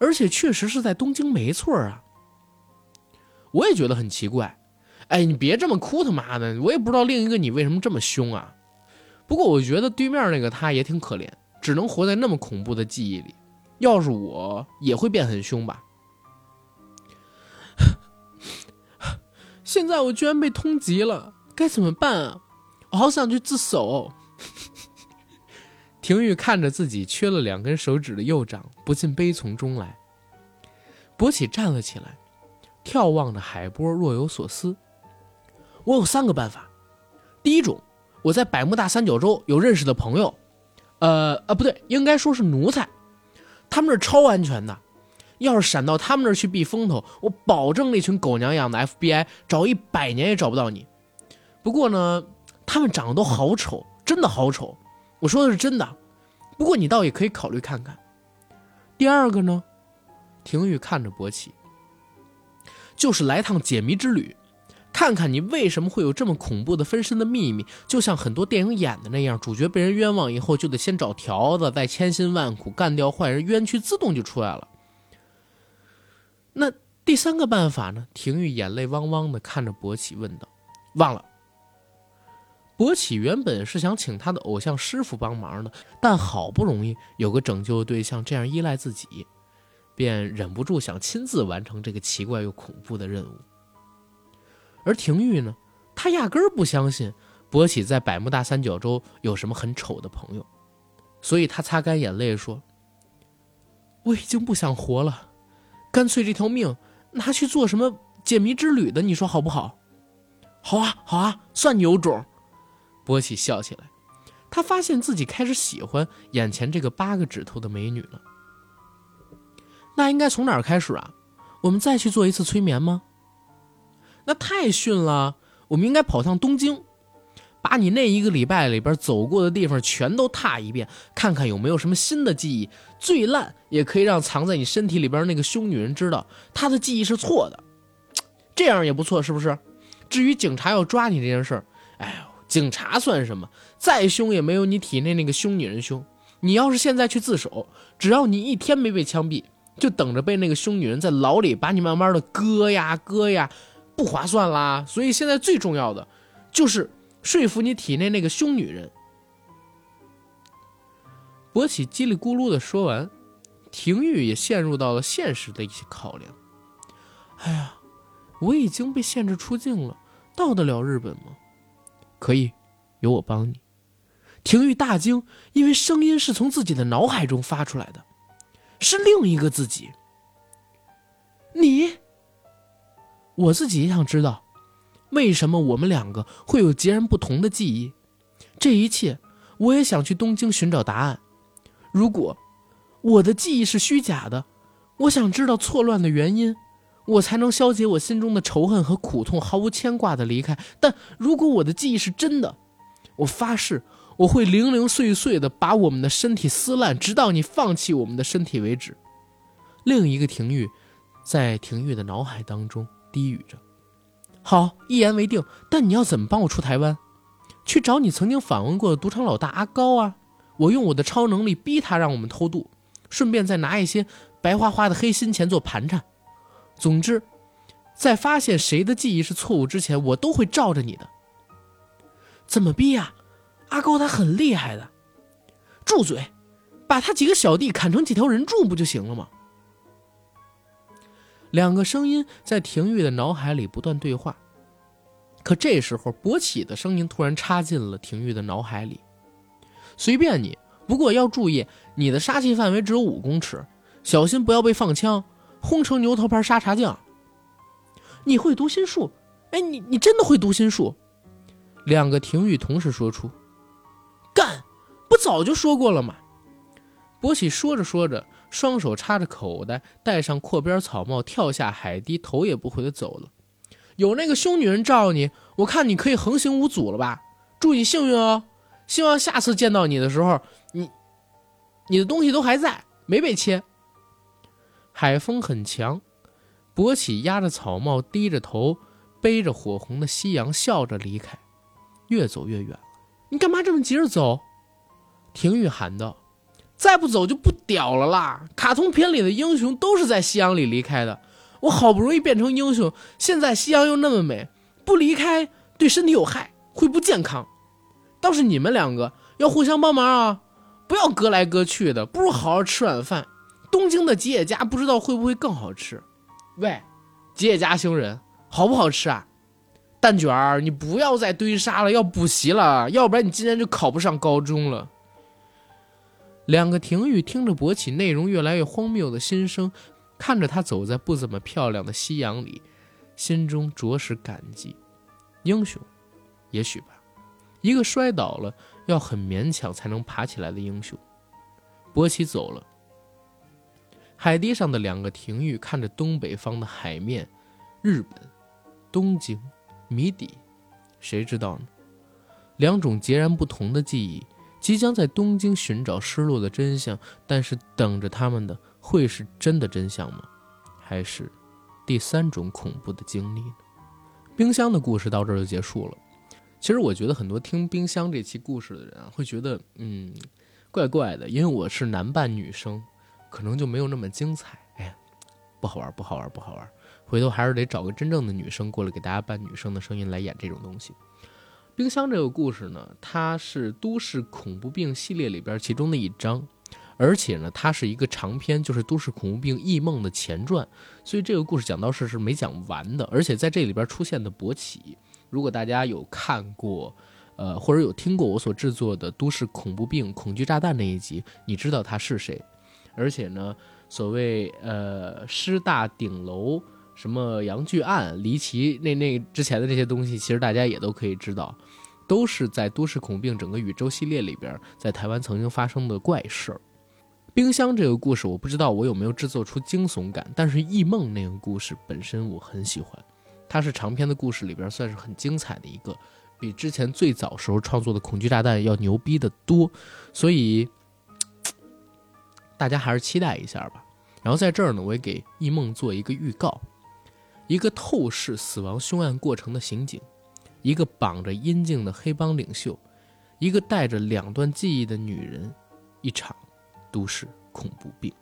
而且确实是在东京没错啊。我也觉得很奇怪，哎，你别这么哭他妈的，我也不知道另一个你为什么这么凶啊。不过我觉得对面那个他也挺可怜，只能活在那么恐怖的记忆里，要是我也会变很凶吧。现在我居然被通缉了，该怎么办啊？我好想去自首。廷玉看着自己缺了两根手指的右掌，不禁悲从中来。博起站了起来，眺望着海波若有所思。我有三个办法。第一种，我在百慕大三角洲有认识的朋友，呃啊不对，应该说是奴才，他们是超安全的，要是闪到他们那儿去避风头，我保证那群狗娘养的 F B I 找一百年也找不到你。不过呢，他们长得都好丑，真的好丑，我说的是真的，不过你倒也可以考虑看看。第二个呢，廷玉看着博起，就是来趟解谜之旅，看看你为什么会有这么恐怖的分身的秘密，就像很多电影演的那样，主角被人冤枉以后就得先找条子，再千辛万苦干掉坏人，冤屈自动就出来了。那第三个办法呢？廷玉眼泪汪汪的看着博起问道。忘了。博起原本是想请他的偶像师傅帮忙的，但好不容易有个拯救对象这样依赖自己，便忍不住想亲自完成这个奇怪又恐怖的任务。而廷玉呢，他压根儿不相信博起在百慕大三角洲有什么很丑的朋友，所以他擦干眼泪说，我已经不想活了，干脆这条命拿去做什么解谜之旅的，你说好不好？好啊好啊，算你有种。博起笑起来，他发现自己开始喜欢眼前这个八个指头的美女了。那应该从哪儿开始啊？我们再去做一次催眠吗？那太逊了，我们应该跑趟东京，把你那一个礼拜里边走过的地方全都踏一遍，看看有没有什么新的记忆，最烂也可以让藏在你身体里边那个凶女人知道她的记忆是错的，这样也不错，是不是？至于警察要抓你这件事儿，哎呦，警察算什么，再凶也没有你体内那个凶女人凶。你要是现在去自首，只要你一天没被枪毙，就等着被那个凶女人在牢里把你慢慢的割呀割呀，不划算啦。所以现在最重要的就是说服你体内那个凶女人。博起叽里咕噜的说完，廷玉也陷入到了现实的一些考量。哎呀，我已经被限制出境了，到得了日本吗？可以，有我帮你。廷玉大惊，因为声音是从自己的脑海中发出来的，是另一个自己。你，我自己也想知道，为什么我们两个会有截然不同的记忆？这一切，我也想去东京寻找答案。如果我的记忆是虚假的，我想知道错乱的原因，我才能消解我心中的仇恨和苦痛，毫无牵挂的离开。但如果我的记忆是真的，我发誓我会零零碎碎的把我们的身体撕烂，直到你放弃我们的身体为止。另一个廷玉在廷玉的脑海当中低语着。好，一言为定，但你要怎么帮我出台湾？去找你曾经访问过的赌场老大阿高啊，我用我的超能力逼他让我们偷渡，顺便再拿一些白花花的黑心钱做盘缠。总之，在发现谁的记忆是错误之前，我都会罩着你的。怎么逼啊？阿高他很厉害的。住嘴，把他几个小弟砍成几条人柱不就行了吗？两个声音在廷玉的脑海里不断对话，可这时候勃起的声音突然插进了廷玉的脑海里。随便你，不过要注意你的杀气范围只有五公尺，小心不要被放枪，轰成牛头牌沙茶酱。你会读心术？哎，你你真的会读心术？两个廷玉同时说出。干，不早就说过了吗？勃起说着说着，双手插着口袋，戴上阔边草帽，跳下海堤，头也不回的走了。有那个凶女人罩你，我看你可以横行无阻了吧？祝你幸运哦！希望下次见到你的时候，你你的东西都还在，没被切。海风很强，勃起压着草帽，低着头，背着火红的夕阳，笑着离开，越走越远了。你干嘛这么急着走？廷玉喊道。再不走就不屌了啦！卡通片里的英雄都是在夕阳里离开的，我好不容易变成英雄，现在夕阳又那么美，不离开对身体有害，会不健康。倒是你们两个要互相帮忙啊，不要隔来隔去的，不如好好吃晚饭。东京的吉野家不知道会不会更好吃。喂，吉野家星人，好不好吃啊？蛋卷儿，你不要再堆沙了，要补习了，要不然你今天就考不上高中了。两个廷玉听着勃起内容越来越荒谬的心声，看着他走在不怎么漂亮的夕阳里，心中着实感激。英雄，也许吧，一个摔倒了要很勉强才能爬起来的英雄。勃起走了。海堤上的两个廷玉看着东北方的海面，日本、东京、谜底，谁知道呢？两种截然不同的记忆。即将在东京寻找失落的真相，但是等着他们的会是真的真相吗？还是第三种恐怖的经历呢？冰箱的故事到这儿就结束了。其实我觉得很多听冰箱这期故事的人啊，会觉得嗯怪怪的，因为我是男扮女生，可能就没有那么精彩。哎呀，不好玩，不好玩，不好玩！回头还是得找个真正的女生过来给大家扮女生的声音来演这种东西。冰箱这个故事呢，它是都市恐怖病系列里边其中的一章，而且呢它是一个长篇，就是都市恐怖病异梦的前传，所以这个故事讲到是是没讲完的。而且在这里边出现的勃起，如果大家有看过呃，或者有听过我所制作的都市恐怖病恐惧炸弹那一集，你知道他是谁。而且呢所谓呃师大顶楼什么杨巨案离奇那那之前的这些东西，其实大家也都可以知道，都是在都市恐怖病整个宇宙系列里边在台湾曾经发生的怪事。冰箱这个故事我不知道我有没有制作出惊悚感，但是异梦那个故事本身我很喜欢，它是长篇的故事里边算是很精彩的一个，比之前最早时候创作的恐惧炸弹要牛逼的多，所以大家还是期待一下吧。然后在这儿呢，我也给异梦做一个预告，一个透视死亡凶案过程的刑警，一个绑着阴茎的黑帮领袖，一个带着两段记忆的女人，一场都市恐怖病。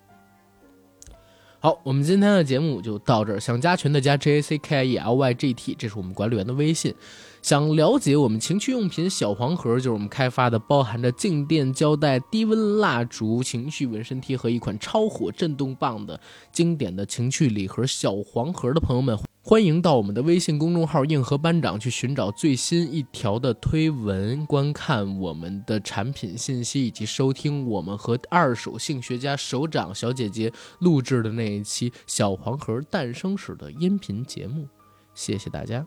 好，我们今天的节目就到这儿。想加群的加 J A C K I E L Y G T， 这是我们管理员的微信。想了解我们情趣用品小黄盒，就是我们开发的包含着静电胶带、低温蜡烛、情趣纹身贴和一款超火震动棒的经典的情趣礼盒小黄盒的朋友们，欢迎到我们的微信公众号硬核班长去寻找最新一条的推文，观看我们的产品信息，以及收听我们和二手性学家首长小姐姐录制的那一期小黄盒诞生史的音频节目。谢谢大家。